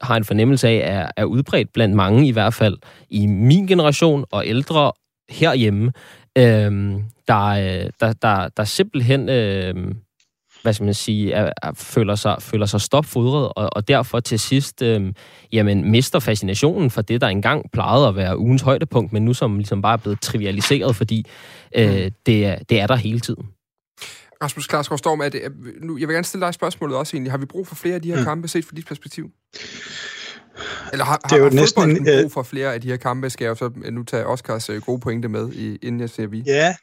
har en fornemmelse af, er udbredt blandt mange, i hvert fald i min generation og ældre herhjemme. Der simpelthen føler sig stopfodret, og derfor til sidst mister fascinationen for det, der engang plejede at være ugens højdepunkt, men nu som ligesom bare er blevet trivialiseret, fordi det er der hele tiden. Rasmus Klarskov Storm, jeg vil gerne stille dig spørgsmålet også egentlig. Har vi brug for flere af de her kampe, set fra dit perspektiv? Eller har fodbolden brug for flere af de her kampe? Skal jeg så nu tage Oscars gode pointe med, inden jeg siger vi? Ja,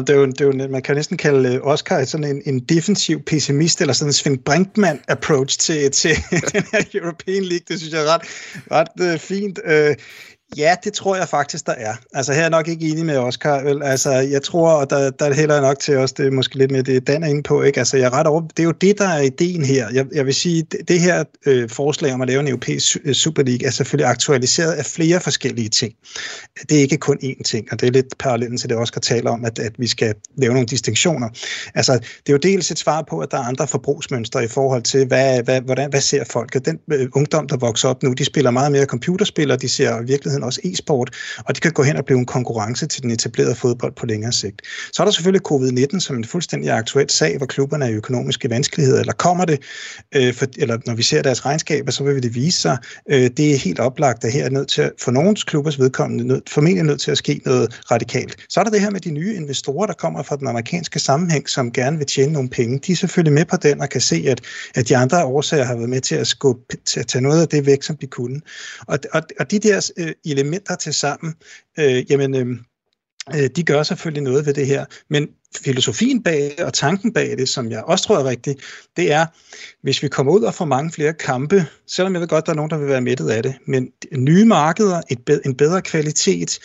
det er jo, man kan næsten kalde Oscar sådan en defensiv pessimist, eller sådan en Svend Brinkmann-approach til den her European League. Det synes jeg er ret fint. Ja, det tror jeg faktisk, der er. Altså, her er jeg nok ikke enig med Oscar, vel? Altså, jeg tror, og der hælder jeg nok til også, det er måske lidt mere det, Dan er inde på, ikke? Altså, jeg er ret over. Det er jo det, der er ideen her. Jeg vil sige, det her forslag om at lave en europæisk Super League er selvfølgelig aktualiseret af flere forskellige ting. Det er ikke kun én ting, og det er lidt parallellen til det, Oscar taler om, at vi skal lave nogle distinktioner. Altså, det er jo dels et svar på, at der er andre forbrugsmønstre i forhold til, hvordan ser folk? Den ungdom, der vokser op nu, de spiller meget mere computerspil, og de ser virkeligheden også e-sport, og det kan gå hen og blive en konkurrence til den etablerede fodbold på længere sigt. Så er der selvfølgelig covid-19 som en fuldstændig aktuel sag, hvor klubberne er i økonomiske vanskeligheder, eller kommer det, eller når vi ser deres regnskaber, så vil det vise sig. Det er helt oplagt, at her er nødt til at, for nogens klubbers vedkommende, formentlig nødt til at ske noget radikalt. Så er der det her med de nye investorer, der kommer fra den amerikanske sammenhæng, som gerne vil tjene nogle penge. De er selvfølgelig med på den, og kan se, at de andre årsager har været med til at skubbe, til at tage noget af det væk, som de kunne. Og de der elementer til sammen, de gør selvfølgelig noget ved det her, men filosofien bag og tanken bag det, som jeg også tror er rigtig, det er, hvis vi kommer ud og får mange flere kampe, selvom jeg ved godt, der er nogen, der vil være mættet af det, men nye markeder, en bedre kvalitet,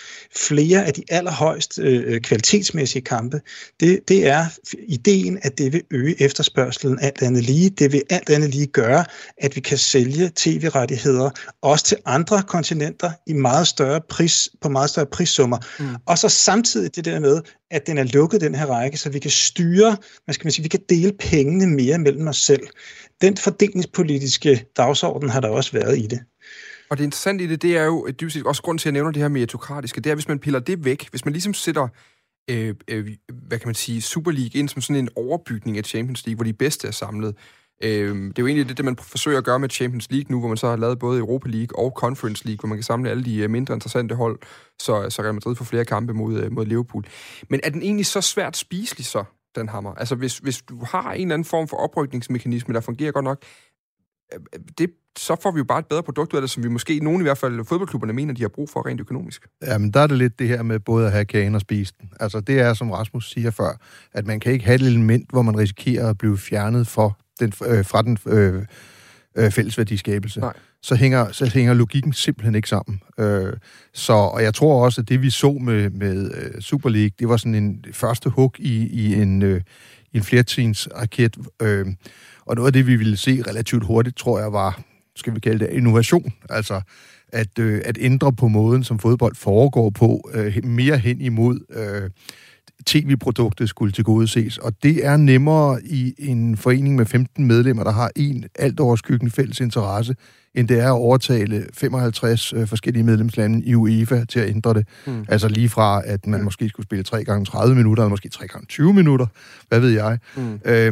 flere af de allerhøjst kvalitetsmæssige kampe, det er ideen, at det vil øge efterspørgselen alt andet lige. Det vil alt andet lige gøre, at vi kan sælge tv-rettigheder også til andre kontinenter i meget større pris, på meget større prissummer. Mm. Og så samtidig det der med, at den er lukket, den her række, så vi kan styre, vi kan dele pengene mere mellem os selv. Den fordelingspolitiske dagsorden har der også været i det. Og det interessante i det, det er jo også grund til, at jeg nævner det her meritokratiske, det er, hvis man piller det væk, hvis man ligesom sætter Super League ind som sådan en overbygning af Champions League, hvor de bedste er samlet. Det er jo egentlig det, man forsøger at gøre med Champions League nu, hvor man så har lavet både Europa League og Conference League, hvor man kan samle alle de mindre interessante hold, så Real Madrid får flere kampe mod Liverpool. Men er den egentlig så svært spiselig så, Dan Hammer? Altså, hvis du har en eller anden form for oprykningsmekanisme, der fungerer godt nok, så får vi jo bare et bedre produkt ud af det, som vi måske, nogen i hvert fald fodboldklubberne, mener, de har brug for rent økonomisk. Jamen, der er det lidt det her med både at have kagen og spise den. Altså, det er, som Rasmus siger før, at man kan ikke have et element, hvor man risikerer at blive fjernet fra den fælles værdiskabelse. Så hænger logikken simpelthen ikke sammen. Og jeg tror også, at det vi så med Super League, det var sådan en første hug i en flertrinsraket. Og noget af det, vi ville se relativt hurtigt, tror jeg var, skal vi kalde det, innovation. Altså at ændre på måden, som fodbold foregår på, mere hen imod tv-produktet skulle tilgodeses, og det er nemmere i en forening med 15 medlemmer, der har en altoverskyggende fælles interesse, end det er at overtale 55 forskellige medlemslande i UEFA til at ændre det. Mm. Altså lige fra, at man måske skulle spille 3x30 minutter, eller måske 3x20 minutter, hvad ved jeg.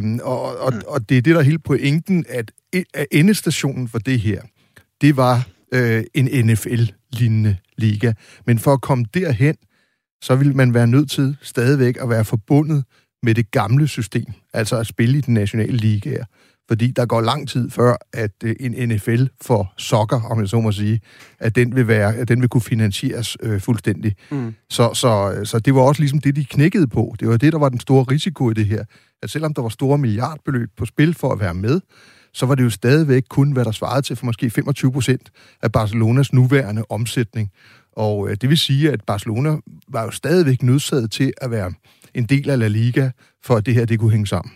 Mm. Og det er det, der er hele pointen, at endestationen for det her, det var en NFL-lignende liga. Men for at komme derhen, så ville man være nødt til stadigvæk at være forbundet med det gamle system, altså at spille i den nationale ligaer. Fordi der går lang tid før, at en NFL får sokker, om jeg så må sige, at den vil, kunne finansieres fuldstændig. Mm. Så det var også ligesom det, de knækkede på. Det var det, der var den store risiko i det her. At selvom der var store milliardbeløb på spil for at være med, så var det jo stadigvæk kun, hvad der svarede til for måske 25% af Barcelonas nuværende omsætning. Og det vil sige, at Barcelona var jo stadigvæk nødsaget til at være en del af La Liga, for at det her det kunne hænge sammen.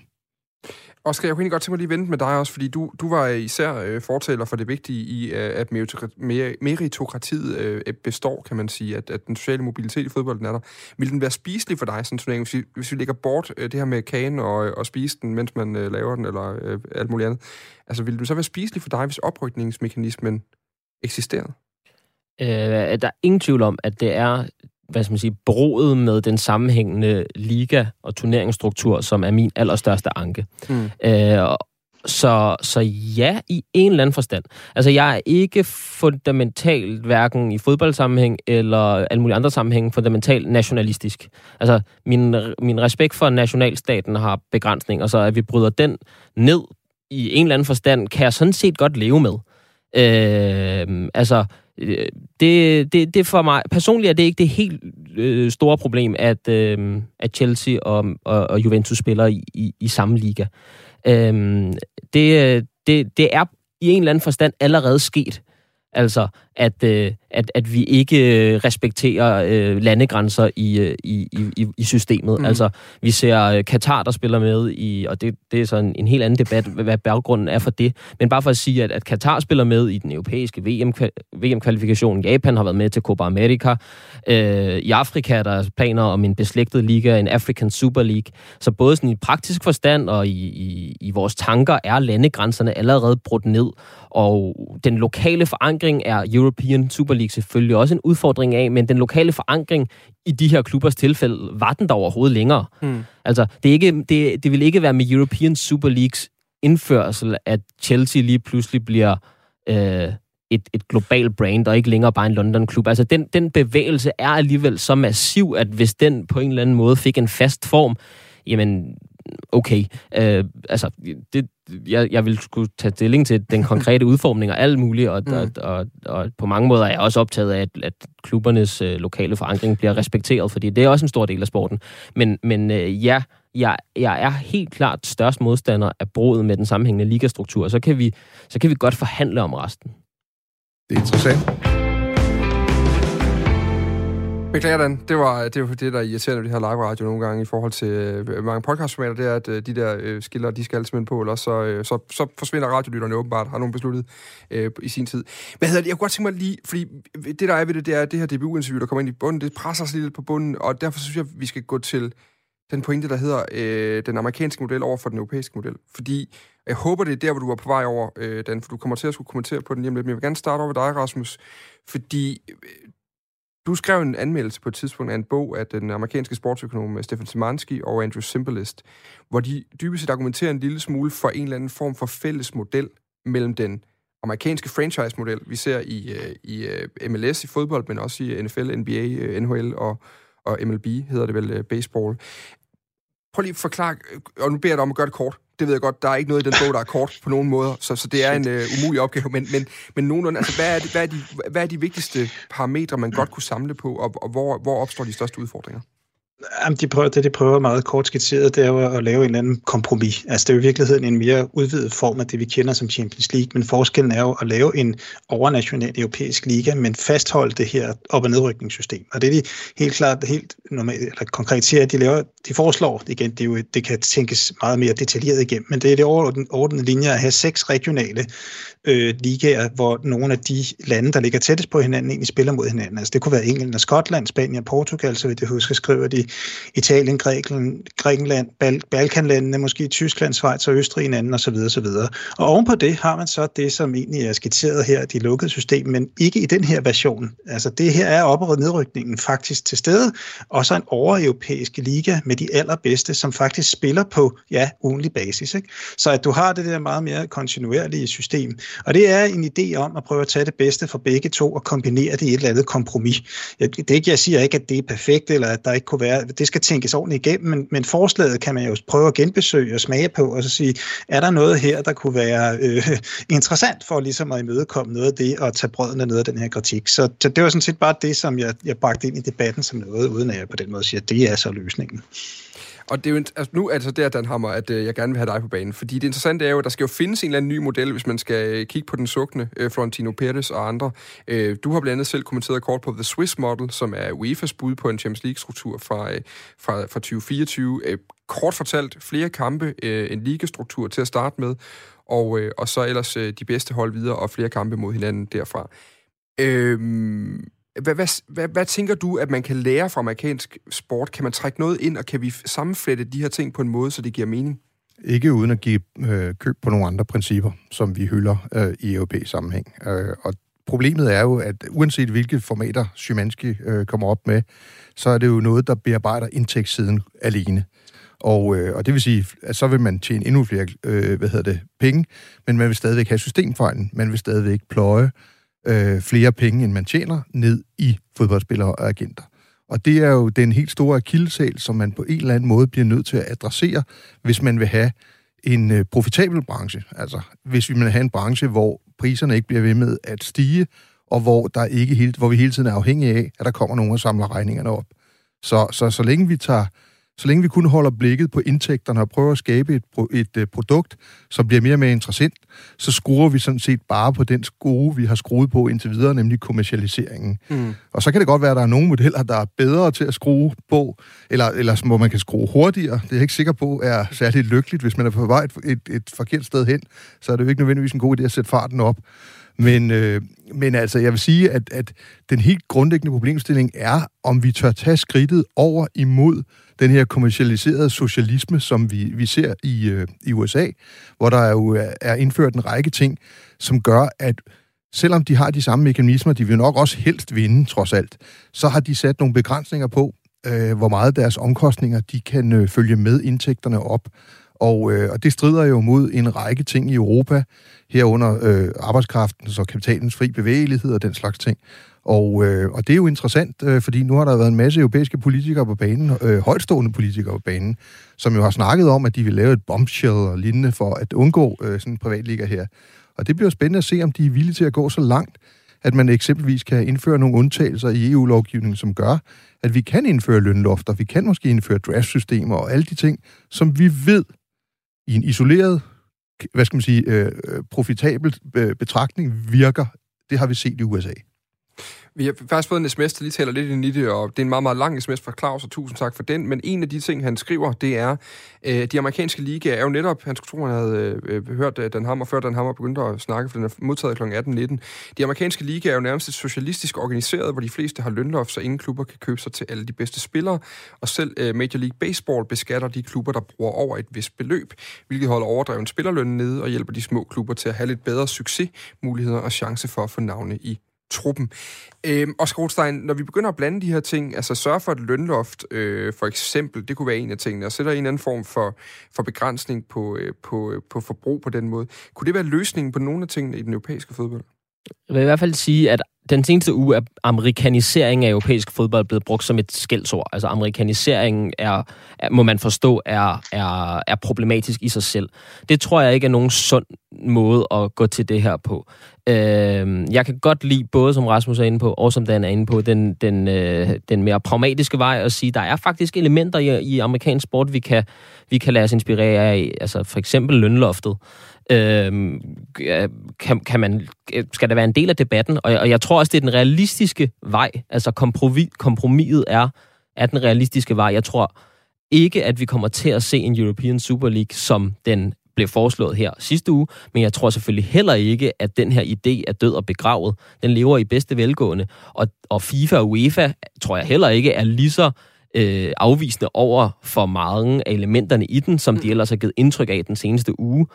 Oscar, jeg kunne egentlig godt tænke mig lige vente med dig også, fordi du var især fortaler for det vigtige i, at meritokratiet består, kan man sige, at den sociale mobilitet i fodbolden er der. Vil den være spiselig for dig, sådan en turnering, hvis vi lægger bort det her med kagen og spise den, mens man laver den, eller alt muligt andet? Altså, vil den så være spiselig for dig, hvis oprykningsmekanismen eksisterede? Der er ingen tvivl om, at det er broet med den sammenhængende liga- og turneringsstruktur, som er min allerstørste anke. Mm. Så ja, i en eller anden forstand. Altså, jeg er ikke fundamentalt, hverken i fodboldsammenhæng eller alle mulige andre sammenhæng, fundamentalt nationalistisk. Altså, min respekt for nationalstaten har begrænsninger, så at vi bryder den ned i en eller anden forstand, kan jeg sådan set godt leve med. Det for mig personligt er det ikke det helt store problem, at Chelsea og Juventus spiller i samme liga. Det er i en eller anden forstand allerede sket, altså at vi ikke respekterer landegrænser i systemet. Mm. Altså vi ser Katar, der spiller med i, og det er så en helt anden debat, hvad baggrunden er for det. Men bare for at sige, at Katar spiller med i den europæiske VM-kvalifikation. Japan har været med til Copa America. I Afrika er der planer om en beslægtet liga, en African Super League. Så både sådan i praktisk forstand og i vores tanker er landegrænserne allerede brudt ned. Og den lokale forankring er European Super League selvfølgelig også en udfordring af, men den lokale forankring i de her klubbers tilfælde, var den der overhovedet længere. Hmm. Altså, det vil ikke være med European Super Leagues indførsel, at Chelsea lige pludselig bliver et globalt brand, og ikke længere bare en London-klub. Altså, den bevægelse er alligevel så massiv, at hvis den på en eller anden måde fik en fast form, jamen, okay. Jeg vil skulle tage stilling til den konkrete udformning og alt muligt, og på mange måder er jeg også optaget af, at klubbernes lokale forankring bliver respekteret, fordi det er også en stor del af sporten. Men ja, jeg er helt klart størst modstander af bruget med den sammenhængende ligastruktur, og så kan vi godt forhandle om resten. Det er interessant. Beklager, Dan. Det var det, der irriterer det her live-radio nogle gange i forhold til mange podcastformater, det er, at de der skiller, de skal simpelthen på, eller så forsvinder radiolytterne åbenbart, har nogen besluttet i sin tid. Hvad hedder det? Jeg kunne godt tænke mig lige, fordi det, der er ved det er, at det her DBU-interview, der kommer ind i bunden, det presser sig lidt på bunden, og derfor synes jeg, vi skal gå til den pointe, der hedder den amerikanske model over for den europæiske model. Fordi jeg håber, det er der, hvor du er på vej over, Dan, for du kommer til at skulle kommentere på den lige om lidt, men jeg vil gerne starte over ved dig, Rasmus, fordi du skrev en anmeldelse på et tidspunkt af en bog af den amerikanske sportsøkonom Stefan Szymanski og Andrew Zimbalist, hvor de dybest set argumenterer en lille smule for en eller anden form for fælles model mellem den amerikanske franchise-model, vi ser i MLS i fodbold, men også i NFL, NBA, NHL og MLB, hedder det vel, baseball. Prøv lige at forklare, og nu beder jeg dig om at gøre det kort. Det ved jeg godt, der er ikke noget i den bog, der er kort på nogen måder, så det er en umulig opgave, men nogenlunde, altså hvad er de vigtigste parametre, man godt kunne samle på, og hvor opstår de største udfordringer? Jamen, de prøver meget kort skitseret, det er jo at lave en eller anden kompromis. Altså, det er jo i virkeligheden en mere udvidet form af det, vi kender som Champions League, men forskellen er jo at lave en overnational europæisk liga, men fastholde det her op- og nedrykningssystem. Og det er de helt klart, helt normalt, eller konkret siger, at de foreslår, igen, det er jo, det kan tænkes meget mere detaljeret igennem, men det er det overordnede linje at have 6 regionale ligaer, hvor nogle af de lande, der ligger tættest på hinanden, egentlig spiller mod hinanden. Altså, det kunne være England og Skotland, Spanien og Portugal, så vidt jeg husker, skriver de Italien, Grækenland, Balkanlandene, måske Tyskland, Schweiz og Østrig hinanden osv. Og ovenpå det har man så det, som egentlig er skitseret her, de lukkede system, men ikke i den her version. Altså det her er op- og nedrykningen faktisk til stede, og så en overeuropæiske liga med de allerbedste, som faktisk spiller på, ja, ugentlig basis. Ikke? Så at du har det der meget mere kontinuerlige system. Og det er en idé om at prøve at tage det bedste for begge to og kombinere det i et eller andet kompromis. Det er ikke, jeg siger ikke, at det er perfekt, eller at der ikke kunne være, det skal tænkes ordentligt igennem, men forslaget kan man jo prøve at genbesøge og smage på, og så sige, er der noget her, der kunne være interessant for ligesom at imødekomme noget af det, og tage brødene ned af den her kritik. Så det var sådan set bare det, som jeg bragte ind i debatten som noget, uden at jeg på den måde siger, at det er så løsningen. Og det er jo, altså nu er det så der, Dan Hammer, at jeg gerne vil have dig på banen. Fordi det interessante er jo, at der skal jo findes en eller anden ny model, hvis man skal kigge på den sukkende Florentino Perez og andre. Du har blandt andet selv kommenteret kort på The Swiss Model, som er UEFA's bud på en Champions League-struktur fra 2024. Kort fortalt, flere kampe, en ligastruktur til at starte med, og så ellers de bedste hold videre og flere kampe mod hinanden derfra. Hvad tænker du, at man kan lære fra amerikansk sport? Kan man trække noget ind, og kan vi sammenflette de her ting på en måde, så det giver mening? Ikke uden at give køb på nogle andre principper, som vi hylder i europæisk sammenhæng. Og problemet er jo, at uanset hvilke formater Szymanski kommer op med, så er det jo noget, der bearbejder indtægtssiden alene. Og det vil sige, at så vil man tjene endnu flere penge, men man vil stadigvæk have systemfejlen, man vil stadigvæk pløje flere penge, end man tjener, ned i fodboldspillere og agenter. Og det er jo den helt store akilleshæl, som man på en eller anden måde bliver nødt til at adressere, hvis man vil have en profitabel branche. Altså, hvis vi vil have en branche, hvor priserne ikke bliver ved med at stige, og hvor vi hele tiden er afhængige af, at der kommer nogen og samler regningerne op. Så længe vi kun holder blikket på indtægterne og prøver at skabe et produkt, som bliver mere og mere interessant, så skruer vi sådan set bare på den skrue, vi har skruet på indtil videre, nemlig kommercialiseringen. Mm. Og så kan det godt være, at der er nogle modeller, der er bedre til at skrue på, eller hvor man kan skrue hurtigere. Det er jeg ikke sikker på er særligt lykkeligt. Hvis man er på vej et forkert sted hen, så er det jo ikke nødvendigvis en god idé at sætte farten op. Men altså, jeg vil sige, at den helt grundlæggende problemstilling er, om vi tør tage skridtet over imod den her kommercialiserede socialisme, som vi ser i USA, hvor der jo er indført en række ting, som gør, at selvom de har de samme mekanismer, de vil nok også helst vinde, trods alt, så har de sat nogle begrænsninger på, hvor meget deres omkostninger, de kan følge med indtægterne op. Og det strider jo mod en række ting i Europa, herunder arbejdskraftens og kapitalens fri bevægelighed og den slags ting. Og det er jo interessant, fordi nu har der været en masse europæiske politikere på banen, højtstående politikere på banen, som jo har snakket om, at de vil lave et bombshell og lignende for at undgå sådan en privatliga her. Og det bliver spændende at se, om de er villige til at gå så langt, at man eksempelvis kan indføre nogle undtagelser i EU-lovgivningen, som gør, at vi kan indføre lønlofter, vi kan måske indføre draftsystemer og alle de ting, som vi ved, i en isoleret, profitabel betragtning virker. Det har vi set i USA. Vi har faktisk fået en sms, der lige taler lidt ind i det, og det er en meget, meget lang sms fra Claus, og tusind tak for den. Men en af de ting, han skriver, det er, de amerikanske ligaer er jo netop, han skulle tro, han havde hørt Dan Hammer, før Dan Hammer begyndte at snakke, for den er modtaget kl. 18.19. De amerikanske ligaer er jo nærmest socialistisk organiseret, hvor de fleste har lønloft, så ingen klubber kan købe sig til alle de bedste spillere. Og selv Major League Baseball beskatter de klubber, der bruger over et vist beløb, hvilket holder overdreven spillerløn nede og hjælper de små klubber til at have lidt bedre succesmuligheder og chance for at få navne i truppen. Oscar Rothstein, når vi begynder at blande de her ting, altså sørge for et lønloft, for eksempel, det kunne være en af tingene, og sætter en anden form for begrænsning på forbrug på den måde. Kunne det være løsningen på nogle af tingene i den europæiske fodbold? Jeg vil i hvert fald sige, at den seneste uge er amerikanisering af europæisk fodbold blevet brugt som et skældsord. Altså amerikaniseringen er må man forstå, er problematisk i sig selv. Det tror jeg ikke er nogen sund måde at gå til det her på. Jeg kan godt lide, både som Rasmus er inde på, og som Dan er inde på, den mere pragmatiske vej at sige, der er faktisk elementer i amerikansk sport, vi kan lade os inspirere af. Altså for eksempel lønloftet. Skal der være en del af debatten? Og jeg tror også, det er den realistiske vej. Altså kompromiset er den realistiske vej. Jeg tror ikke, at vi kommer til at se en European Super League, som den blev foreslået her sidste uge, men jeg tror selvfølgelig heller ikke, at den her idé er død og begravet. Den lever i bedste velgående, og FIFA og UEFA tror jeg heller ikke er lige så afvisende over for mange af elementerne i den, som de ellers har givet indtryk af den seneste uge.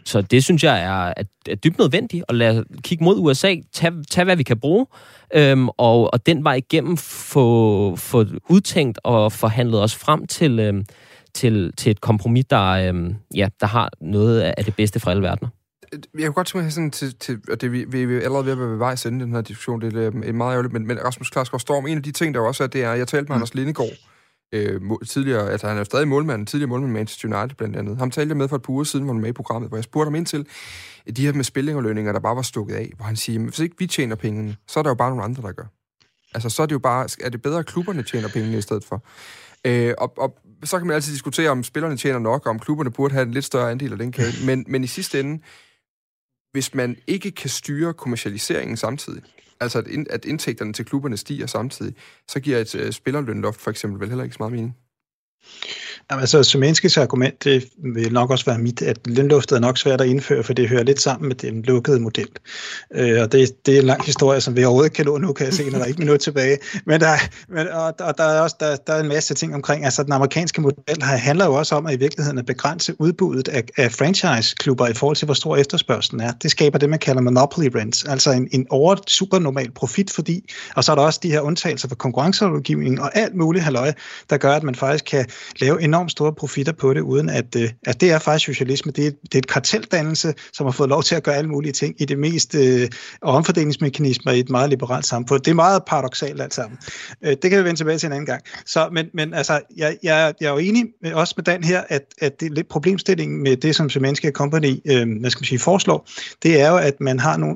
Så det synes jeg er dybt nødvendigt at lade kigge mod USA, tage hvad vi kan bruge, og den vej igennem få udtænkt og forhandlet os frem til et kompromis, der har noget af det bedste fra alle verdener. Jeg kunne godt tænke mig sådan til og det vi allerede ved at være ved vejs ende i den her diskussion, det er meget ærgerligt, men Rasmus Klarskov Storm, en af de ting, der også er, det er, jeg talte med Anders Lindegaard, tidligere, altså han er stadig tidligere målmand Manchester United blandt andet. Ham talte jeg med for et par uger siden, hvor han var med i programmet, hvor jeg spurgte ham ind til de her med spilling og lønninger, der bare var stukket af, hvor han siger, hvis ikke vi tjener pengene, så er der jo bare nogle andre, der gør. Altså, så er det jo bare, er det bedre, at klubberne tjener pengene i stedet for? Og så kan man altid diskutere, om spillerne tjener nok, og om klubberne burde have en lidt større andel af den kage. Men i sidste ende, hvis man ikke kan styre kommercialiseringen samtidig, altså at indtægterne til klubberne stiger samtidig, så giver et spillerlønloft for eksempel vel heller ikke så meget mening. Jamen, altså, Szymanskis argument, det vil nok også være mit, at lønloftet er nok svært at indføre, for det hører lidt sammen med den lukkede model. Og det er en lang historie, som vi overhovedet kan nå, nu kan jeg se, når der er ikke minut tilbage. Men der er også der er en masse ting omkring, altså den amerikanske model handler jo også om, at i virkeligheden at begrænse udbuddet af franchise-klubber i forhold til, hvor stor efterspørgselen er. Det skaber det, man kalder monopoly rents, altså en supernormal profit, fordi, og så er der også de her undtagelser for konkurrencelovgivningen og alt muligt halløj, der gør, at man faktisk kan lave enormt store profitter på det, uden at det er faktisk socialisme. Det er et karteldannelse, som har fået lov til at gøre alle mulige ting i det mest omfordelingsmekanismer i et meget liberalt samfund. Det er meget paradoksalt alt sammen. Det kan vi vende tilbage til en anden gang. Så, men altså, jeg er jo enig med, også med Dan her, at det er lidt problemstillingen med det, som Szymanski Company foreslår, det er jo, at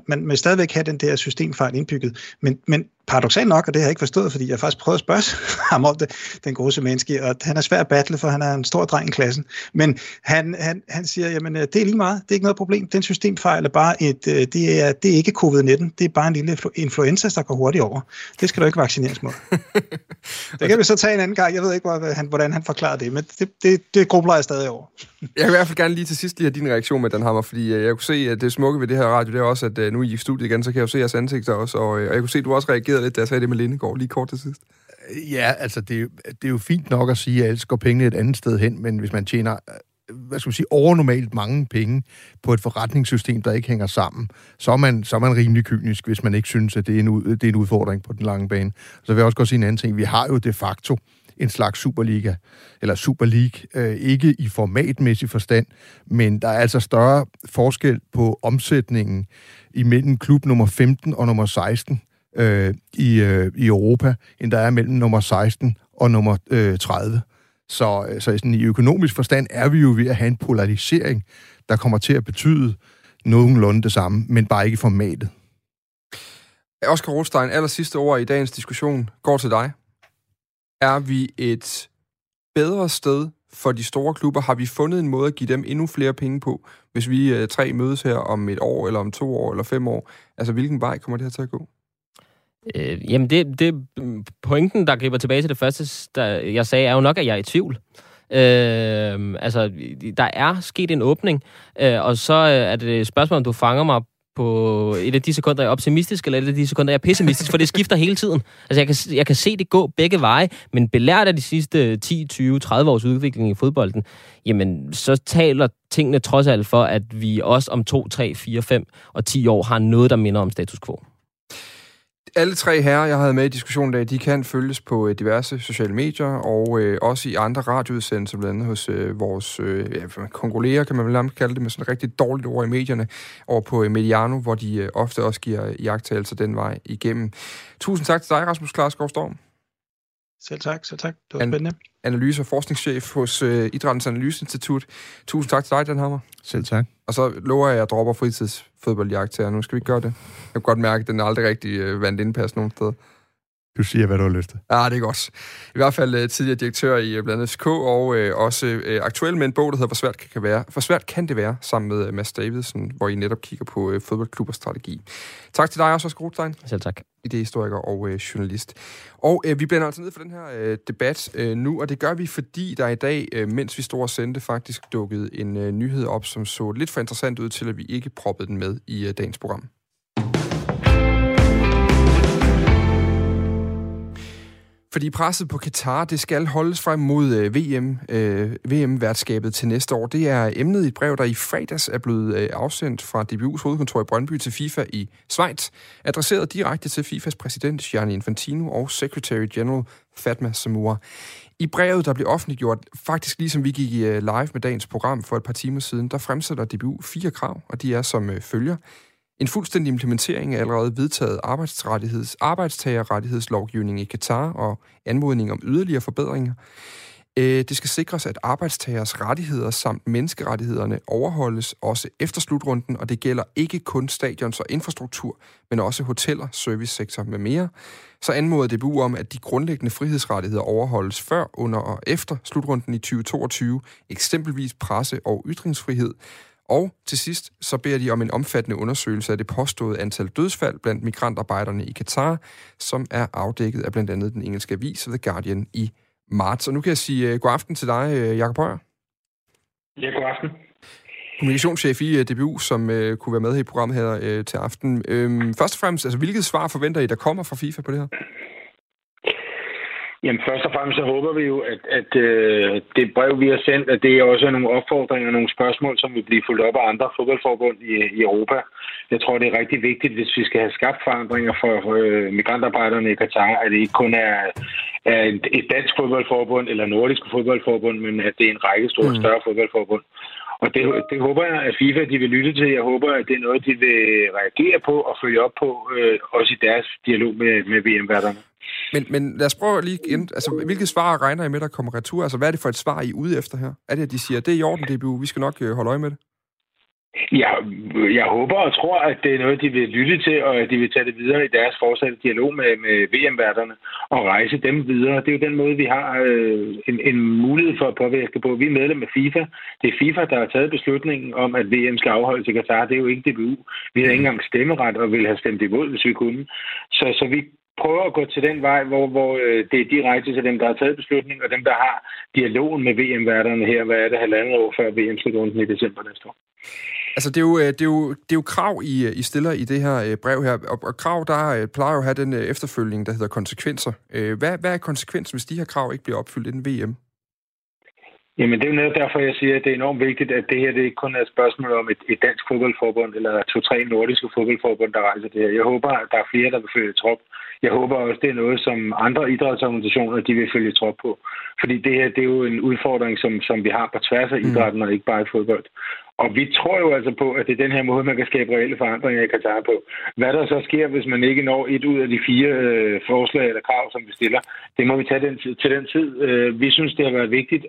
man vil stadigvæk have den der systemfejl indbygget, men paradoksalt nok, og det har jeg ikke forstået, fordi jeg faktisk prøvede at spørge ham om det, den gode Szymanski, og han er svær at battle, for han er en stor dreng i klassen. Men han siger, jamen det er lige meget, det er ikke noget problem, den systemfejl er bare det er ikke covid-19, det er bare en lille influenza, der går hurtigt over. Det skal du ikke vaccineres mod. Det kan vi så tage en anden gang, jeg ved ikke, hvordan han forklarer det, men det grubler jeg stadig over. Jeg vil i hvert fald gerne lige til sidst have din reaktion med Dan Hammer, fordi jeg kunne se, at det smukke ved det her radio, det er også, at nu i studiet igen, så kan jeg jo se jeres ansigter også, og jeg kunne se, at du også reagerede lidt, da jeg sagde det med Lindegaard lige kort til sidst. Ja, altså det er jo fint nok at sige, at alt går pengene et andet sted hen, men hvis man tjener, hvad skal man sige, overnormalt mange penge på et forretningssystem, der ikke hænger sammen, så er man rimelig kynisk, hvis man ikke synes, at det er en udfordring på den lange bane. Så vil jeg også godt sige en anden ting. Vi har jo de facto en slags Superliga, eller Super League, ikke i formatmæssig forstand, men der er altså større forskel på omsætningen imellem klub nummer 15 og nummer 16 i Europa, end der er mellem nummer 16 og nummer 30. Så sådan, i økonomisk forstand er vi jo ved at have en polarisering, der kommer til at betyde nogenlunde det samme, men bare ikke i formatet. Oscar Rothstein, allersidste ord i dagens diskussion går til dig. Er vi et bedre sted for de store klubber? Har vi fundet en måde at give dem endnu flere penge på, hvis vi tre mødes her om et år, eller om 2 år, eller 5 år? Altså, hvilken vej kommer det her til at gå? Jamen, det pointen, der griber tilbage til det første, jeg sagde, er jo nok, at jeg er i tvivl. Altså, der er sket en åbning, og så er det et spørgsmål, om du fanger mig på et af de sekunder, jeg er optimistisk, eller et af de sekunder, jeg er pessimistisk, for det skifter hele tiden. Altså, jeg kan se det gå begge veje, men belært af de sidste 10, 20, 30 års udvikling i fodbolden, jamen, så taler tingene trods alt for, at vi også om 2, 3, 4, 5 og 10 år har noget, der minder om status quo. Alle tre herrer, jeg havde med i diskussionen i dag, de kan følges på diverse sociale medier, og også i andre radioudsendelser, blandt andet hos vores kongolerer, kan man vel nærmest kalde det, med sådan et rigtig dårligt ord i medierne, over på Mediano, hvor de ofte også giver iagttagelser den vej igennem. Tusind tak til dig, Rasmus Klarskov Storm. Selv tak. Det var spændende. Analyse- og forskningschef hos Idrættens Analyseinstitut. Tusind tak til dig, Dan Hammer. Selv tak. Og så lover jeg, at jeg dropper fritidsfodboldjagt til jer. Nu skal vi ikke gøre det. Jeg kan godt mærke, at den aldrig rigtig vandt indpas nogen steder. Du siger, hvad du har lyst til. Ja, det er godt. I hvert fald tidligere direktør i blandt andet FK, og også aktuel med en bog, der hedder Hvor svært kan det være, sammen med Mads Davidsen, hvor I netop kigger på fodboldklubbers strategi. Tak til dig også, Oscar Rothstein. Selv tak. Idehistoriker og journalist. Og vi blænder altså ned for den her debat nu, og det gør vi, fordi der i dag, mens vi stod og sendte, faktisk dukkede en nyhed op, som så lidt for interessant ud til, at vi ikke proppede den med i dagens program. Fordi presset på Qatar, det skal holdes frem mod VM-værtskabet til næste år. Det er emnet i et brev, der i fredags er blevet afsendt fra DBU's hovedkontor i Brøndby til FIFA i Schweiz, adresseret direkte til FIFAs præsident Gianni Infantino og Secretary General Fatma Samoura. I brevet, der blev offentliggjort, faktisk ligesom vi gik live med dagens program for et par timer siden, der fremsætter DBU 4 krav, og de er som følger. En fuldstændig implementering af allerede vedtaget arbejdstagerrettighedslovgivning i Qatar og anmodning om yderligere forbedringer. Det skal sikres, at arbejdstagers rettigheder samt menneskerettighederne overholdes også efter slutrunden, og det gælder ikke kun stadions og infrastruktur, men også hoteller, servicesektor med mere. Så anmoder DBU om, at de grundlæggende frihedsrettigheder overholdes før, under og efter slutrunden i 2022, eksempelvis presse- og ytringsfrihed. Og til sidst så beder de om en omfattende undersøgelse af det påståede antal dødsfald blandt migrantarbejderne i Qatar, som er afdækket af blandt andet den engelske avis The Guardian i marts. Og nu kan jeg sige god aften til dig, Jakob Høyer. Ja, god aften. Kommunikationschef i DBU, som kunne være med her i programmet her til aften. Først og fremmest, altså, hvilket svar forventer I, der kommer fra FIFA på det her? Jamen først og fremmest så håber vi jo, at det brev, vi har sendt, at det også er nogle opfordringer og nogle spørgsmål, som vil blive fulgt op af andre fodboldforbund i Europa. Jeg tror, det er rigtig vigtigt, hvis vi skal have skabt forandringer for migrantarbejderne i Qatar, at det ikke kun er et dansk fodboldforbund eller nordisk fodboldforbund, men at det er en række store, større fodboldforbund. Og det håber jeg, at FIFA de vil lytte til. Jeg håber, at det er noget, de vil reagere på og følge op på, også i deres dialog med VM-værterne. Men lad os prøve lige igen. Altså, hvilke svar regner I med, der kommer retur? Altså, hvad er det for et svar, I er ude efter her? Er det, at de siger, det er i orden, DBU, vi skal nok holde øje med det? Jeg håber og tror, at det er noget, de vil lytte til, og at de vil tage det videre i deres fortsatte dialog med VM-værterne og rejse dem videre. Det er jo den måde, vi har en mulighed for at påvirke på. Vi er medlem af FIFA. Det er FIFA, der har taget beslutningen om, at VM skal afholdes i Qatar. Det er jo ikke DBU. Vi havde ikke engang stemmeret og ville have stemt imod, hvis vi kunne. Så vi prøver at gå til den vej, hvor det er direkte til dem, der har taget beslutningen, og dem, der har dialogen med VM-værterne her. Hvad er det halvandet år før VM-slutrunden i december næste år? Altså, det er jo krav, I stiller i det her brev her, og krav, der plejer jo at have den efterfølgning, der hedder konsekvenser. Hvad er konsekvensen, hvis de her krav ikke bliver opfyldt inden VM? Jamen, det er jo netop derfor, jeg siger, at det er enormt vigtigt, at det her det ikke kun er et spørgsmål om et dansk fodboldforbund eller 2-3 nordiske fodboldforbund, der rejser det her. Jeg håber, at der er flere, der vil følge trop. Jeg håber også, det er noget, som andre idrætsorganisationer de vil følge trop på. Fordi det her det er jo en udfordring, som vi har på tværs af idrætten og ikke bare i fodbold. Og vi tror jo altså på, at det er den her måde, man kan skabe reelle forandringer i Qatar på. Hvad der så sker, hvis man ikke når et ud af de 4 forslag eller krav, som vi stiller, det må vi tage til den tid. Vi synes, det har været vigtigt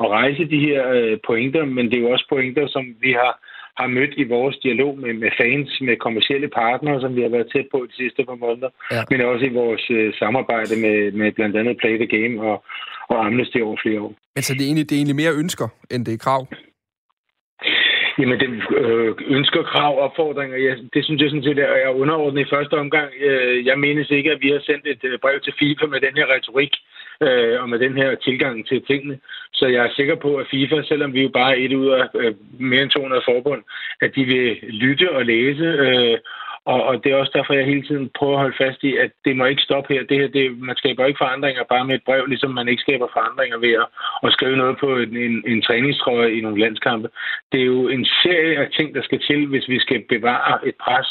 at rejse de her pointer, men det er jo også pointer, som vi har mødt i vores dialog med fans, med kommercielle partnere, som vi har været tæt på de sidste par måneder, ja. Men også i vores samarbejde med blandt andet Play the Game og Amnesty over flere år. Altså det er egentlig mere ønsker, end det er krav? Jamen, det ønsker krav, opfordringer. Det synes jeg sådan set er underordnet i første omgang. Jeg mener ikke, at vi har sendt et brev til FIFA med den her retorik og med den her tilgang til tingene. Så jeg er sikker på, at FIFA, selvom vi jo bare er et ud af mere end 200 forbund, at de vil lytte og læse. Og det er også derfor, jeg hele tiden prøver at holde fast i, at det må ikke stoppe her. Man skaber ikke forandringer bare med et brev, ligesom man ikke skaber forandringer ved at skrive noget på en træningstrøje i nogle landskampe. Det er jo en serie af ting, der skal til, hvis vi skal bevare et pres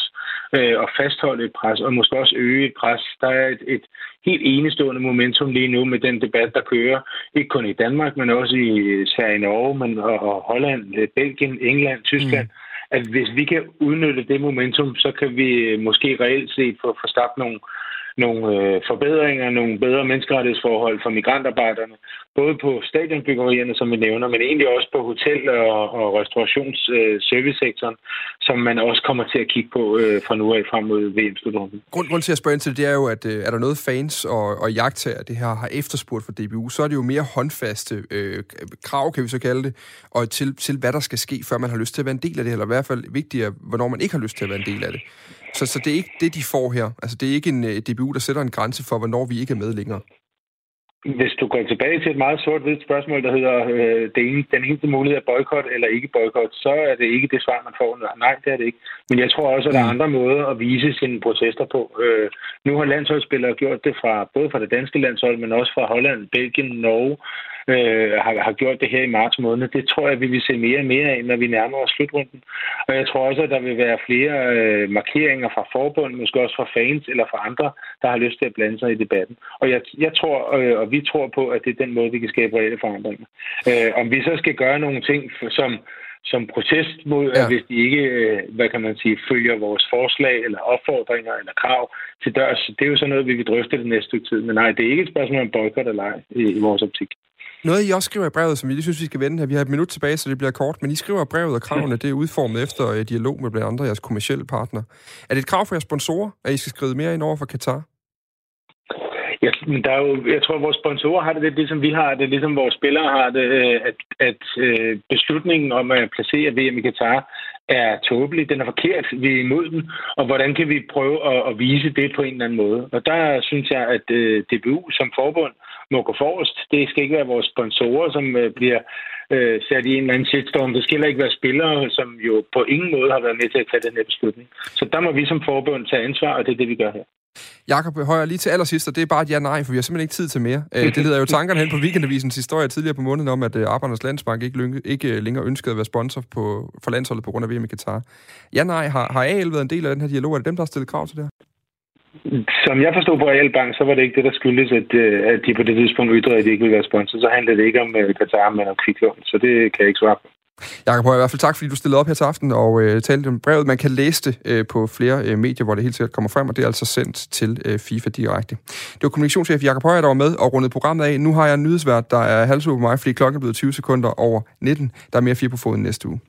og fastholde et pres, og måske også øge et pres. Der er et helt enestående momentum lige nu med den debat, der kører. Ikke kun i Danmark, men også i Sverige, Norge, og Holland, Belgien, England, Tyskland. At hvis vi kan udnytte det momentum, så kan vi måske reelt set få skabt nogle forbedringer, nogle bedre menneskerettighedsforhold for migrantarbejderne, både på stadionbyggerierne, som vi nævner, men egentlig også på hotel- og restaurationsservicesektoren, som man også kommer til at kigge på fra nu af frem mod VM-slutrunden. Grunden til at spørge ind til det er jo, at er der noget fans og jagttager, det her har efterspurgt for DBU, så er det jo mere håndfaste krav, kan vi så kalde det, og til hvad der skal ske, før man har lyst til at være en del af det, eller i hvert fald vigtigere, hvornår man ikke har lyst til at være en del af det. Så det er ikke det, de får her. Altså, det er ikke en DBU, der sætter en grænse for, hvornår vi ikke er med længere. Hvis du går tilbage til et meget sort-hvidt spørgsmål, der hedder den eneste mulighed er boykot eller ikke boykot, så er det ikke det svar, man får. Nej, det er det ikke. Men jeg tror også, at der er andre måder at vise sine protester på. Nu har landsholdsspillere gjort det både fra det danske landshold, men også fra Holland, Belgien, Norge, har gjort det her i marts måned. Det tror jeg, vi vil se mere og mere af, når vi nærmer os slutrunden. Og jeg tror også, at der vil være flere markeringer fra forbund, måske også fra fans eller fra andre, der har lyst til at blande sig i debatten. Og jeg tror, og vi tror på, at det er den måde, vi kan skabe reelle forandringer. Om vi så skal gøre nogle ting, som protest mod, at hvis de ikke, hvad kan man sige, følger vores forslag eller opfordringer eller krav til dørs, det er jo sådan noget, vi kan drøfte det næste stykke tid. Men nej, det er ikke et spørgsmål om boykot eller ej i vores optik. Noget, I også skriver i brevet, som I synes, vi skal vende her. Vi har et minut tilbage, så det bliver kort. Men I skriver brevet, og kravene det er udformet efter dialog med blandt andre jeres kommercielle partner. Er det et krav for jeres sponsorer, at I skal skrive mere ind over for Qatar? Ja, men der er jo, jeg tror, at vores sponsorer har det lidt ligesom vi har det, ligesom vores spillere har det, at beslutningen om at placere VM i Qatar er tåbelig, den er forkert, vi er imod den, og hvordan kan vi prøve at vise det på en eller anden måde? Og der synes jeg, at DBU som forbund må gå forrest. Det skal ikke være vores sponsorer, som bliver sat i en eller anden shitstorm. Det skal heller ikke være spillere, som jo på ingen måde har været med til at tage den her beslutning. Så der må vi som forbund tage ansvar, og det er det, vi gør her. Jakob Høyer, lige til allersidst, og det er bare et ja-nej, for vi har simpelthen ikke tid til mere. Det leder jo tankerne hen på Weekendavisens historie tidligere på måneden om, at Arbejdernes Landsbank ikke længere ønskede at være sponsor for landsholdet på grund af VM i Qatar. Ja-nej, har AL været en del af den her dialog? Er det dem, der har stillet krav til det her? Som jeg forstod på AL Bank, så var det ikke det, der skyldes, at de på det tidspunkt ytrede, at de ikke ville være sponsor. Så handlede det ikke om Qatar, men om kviklån, så det kan jeg ikke svare på. Jakob Høyer, i hvert fald tak, fordi du stillede op her til aften og talte om brevet. Man kan læse det på flere medier, hvor det helt sikkert kommer frem, og det er altså sendt til FIFA direkte. Det var kommunikationschef Jakob Høyer, der var med og rundede programmet af. Nu har jeg en nyhedsvært, der er halvsur på mig, fordi klokken er blevet 20 sekunder over 19. Der er mere 4 på foden næste uge.